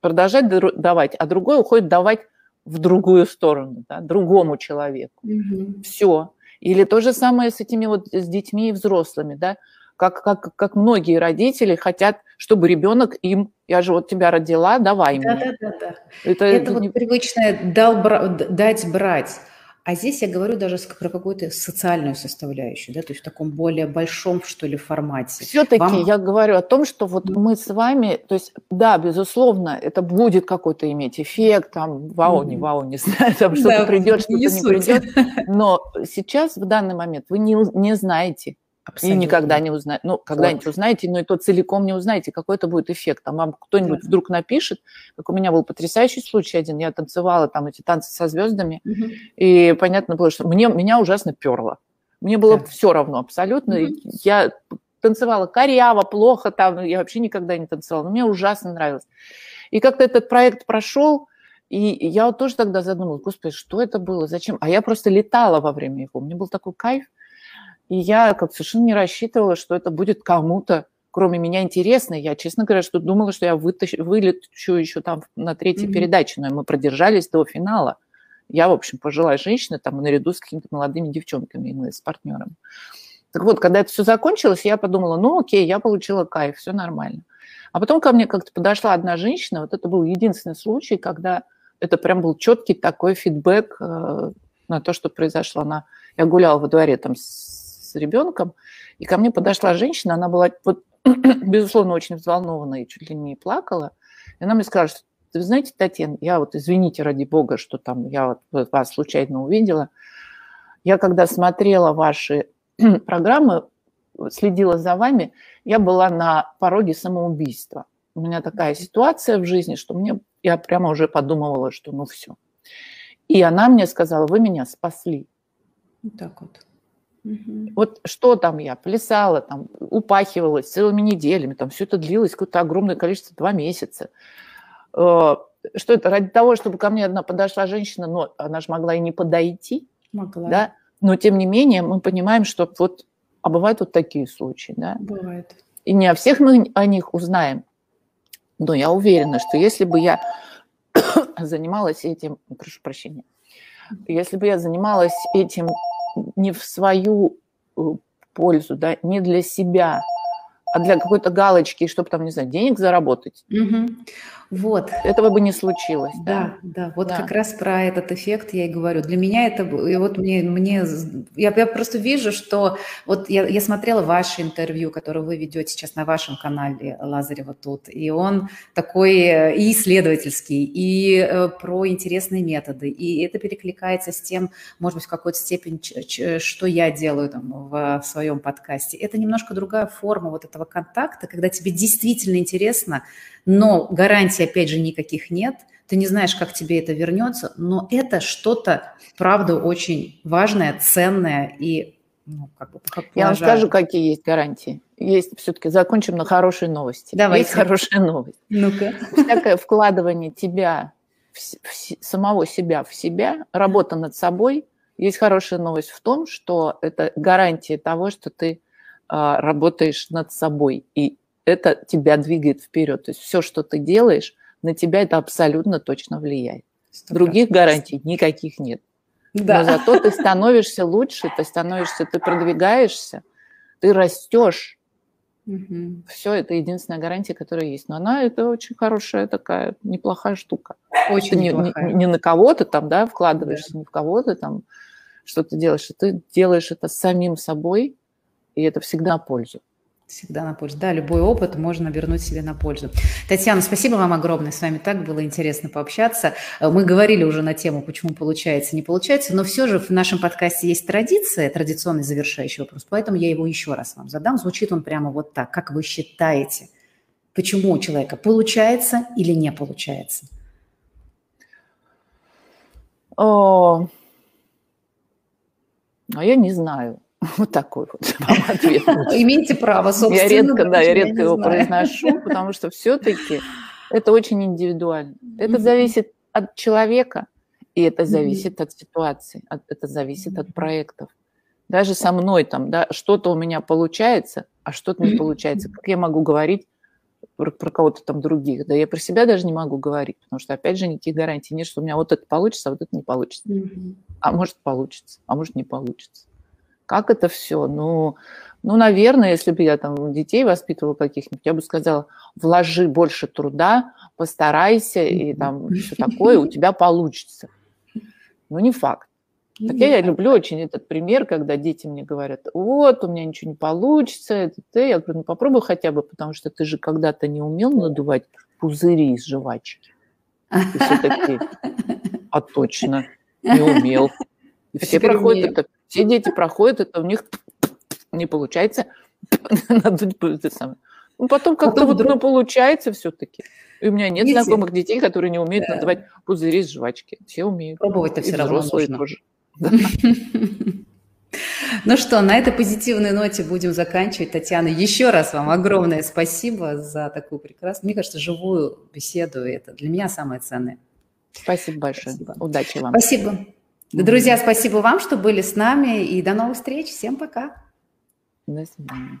продолжает давать, а другой уходит давать в другую сторону, да, другому человеку. Mm-hmm. Все. Или то же самое с этими вот, с детьми и взрослыми, да, как, как, как многие родители хотят, чтобы ребенок им, я же вот тебя родила, давай мне. Да-да-да. Это, это вот не... привычное дал, бра... дать, брать. А здесь я говорю даже про какую-то социальную составляющую, да, то есть в таком более большом, что ли, формате. Все-таки Вам... я говорю о том, что вот мы с вами, то есть, да, безусловно, это будет какой-то иметь эффект, там, вау, mm-hmm. не вау, не знаю, там что-то да, придет, что-то не, не придет, но сейчас, в данный момент, вы не, не знаете. Абсолютно. И никогда не узнаете, ну, когда-нибудь вот. узнаете, но и то целиком не узнаете, какой это будет эффект. Там вам кто-нибудь да. вдруг напишет, как у меня был потрясающий случай один, я танцевала там эти танцы со звездами, угу. и понятно было, что мне, меня ужасно перло. Мне было да. все равно абсолютно. Угу. Я танцевала коряво, плохо, там, я вообще никогда не танцевала, но мне ужасно нравилось. И как-то этот проект прошел, и я вот тоже тогда задумалась, господи, что это было, зачем? А я просто летала во время его, мне был такой кайф. И я как совершенно не рассчитывала, что это будет кому-то, кроме меня, интересно. Я, честно говоря, что думала, что я вытащу, вылечу еще там на третьей mm-hmm. передаче, но мы продержались до финала. Я, в общем, пожилая женщина, там, наряду с какими-то молодыми девчонками, и мы с партнером. Так вот, когда это все закончилось, я подумала, ну окей, я получила кайф, все нормально. А потом ко мне как-то подошла одна женщина, вот это был единственный случай, когда это прям был четкий такой фидбэк э, на то, что произошло. Она, я гуляла во дворе там с с ребенком, и ко мне подошла женщина, она была, вот, безусловно, очень взволнована и чуть ли не плакала, и она мне сказала, что, вы знаете, Татьяна, я вот, извините, ради бога, что там я вот вас случайно увидела, я когда смотрела ваши программы, следила за вами, я была на пороге самоубийства. У меня такая ситуация в жизни, что мне, я прямо уже подумывала, что ну все. И она мне сказала, вы меня спасли. Вот так вот. Угу. Вот что там я плясала, там, упахивалась целыми неделями, там все это длилось какое-то огромное количество, два месяца. Что это? Ради того, чтобы ко мне одна подошла женщина, но она же могла и не подойти. Могла. Да? Но тем не менее мы понимаем, что вот, а бывают вот такие случаи. Да? Бывает. И не о всех мы о них узнаем. Но я уверена, что если бы я занималась этим, прошу прощения, если бы я занималась этим не в свою пользу, да, не для себя, для какой-то галочки, чтобы там, не знаю, денег заработать. Угу. Вот. Этого бы не случилось. Да, да. да. Вот да. Как раз про этот эффект я и говорю. Для меня это... И вот мне... мне я, я просто вижу, что... Вот я, я смотрела ваше интервью, которое вы ведете сейчас на вашем канале Лазарева тут, и он такой и исследовательский, и про интересные методы. И это перекликается с тем, может быть, в какой-то степени, что я делаю там в, в своем подкасте. Это немножко другая форма вот этого контакта, когда тебе действительно интересно, но гарантия опять же никаких нет, ты не знаешь, как тебе это вернется, но это что-то, правда, очень важное, ценное и, ну, как бы, как я вам скажу, какие есть гарантии. Есть все-таки, закончим на хорошей новости. Давайте. Есть хорошая новость. Ну-ка. Всякое вкладывание тебя, в, в, самого себя в себя, работа над собой, есть хорошая новость в том, что это гарантия того, что ты а, работаешь над собой и это тебя двигает вперед. То есть все, что ты делаешь, на тебя это абсолютно точно влияет. сто процентов. Других гарантий никаких нет. Да. Но зато ты становишься лучше, ты становишься, ты продвигаешься, ты растешь. Угу. Все это единственная гарантия, которая есть. Но она это очень хорошая такая неплохая штука. Очень ты неплохая. Не, не, не на кого-то там, да, вкладываешься, да. не в кого-то там что-то делаешь. Ты делаешь это самим собой, и это всегда на пользу. Всегда на пользу. Да, любой опыт можно вернуть себе на пользу. Татьяна, спасибо вам огромное. С вами так было интересно пообщаться. Мы говорили уже на тему, почему получается, не получается, но все же в нашем подкасте есть традиция, традиционный завершающий вопрос, поэтому я его еще раз вам задам. Звучит он прямо вот так. Как вы считаете, почему у человека получается или не получается? О, а я не знаю. Вот такой вот вам ответ. Имеете право, собственно. Я редко, да, я редко его произношу, потому что все-таки это очень индивидуально. Это зависит от человека, и это зависит от ситуации, это зависит от проектов. Даже со мной там, да, что-то у меня получается, а что-то не получается. Как я могу говорить про, про кого-то там других? Да я про себя даже не могу говорить, потому что, опять же, никаких гарантий нет, что у меня вот это получится, а вот это не получится. А может, получится, а может, не получится. Как это все? Ну, ну, наверное, если бы я там детей воспитывала каких-нибудь, я бы сказала, вложи больше труда, постарайся, и там все такое, у тебя получится. Ну, не факт. Хотя я люблю очень этот пример, когда дети мне говорят, вот, у меня ничего не получится, это ты. Я говорю, ну, попробуй хотя бы, потому что ты же когда-то не умел надувать пузыри из жвачки. И все-таки, а точно, не умел. И все проходят это. Все дети проходят, это у них не получается. Ну, потом как-то вот ну, получается все-таки. И у меня нет дети. знакомых детей, которые не умеют да. надувать пузыри с жвачки. Все умеют. Пробовать-то все равно нужно. Тоже. Ну что, на этой позитивной ноте будем заканчивать. Татьяна, еще раз вам огромное спасибо за такую прекрасную, мне кажется, живую беседу. Это для меня самое ценное. Спасибо большое. Спасибо. Удачи вам. Спасибо. Друзья, спасибо вам, что были с нами, и до новых встреч. Всем пока. До свидания.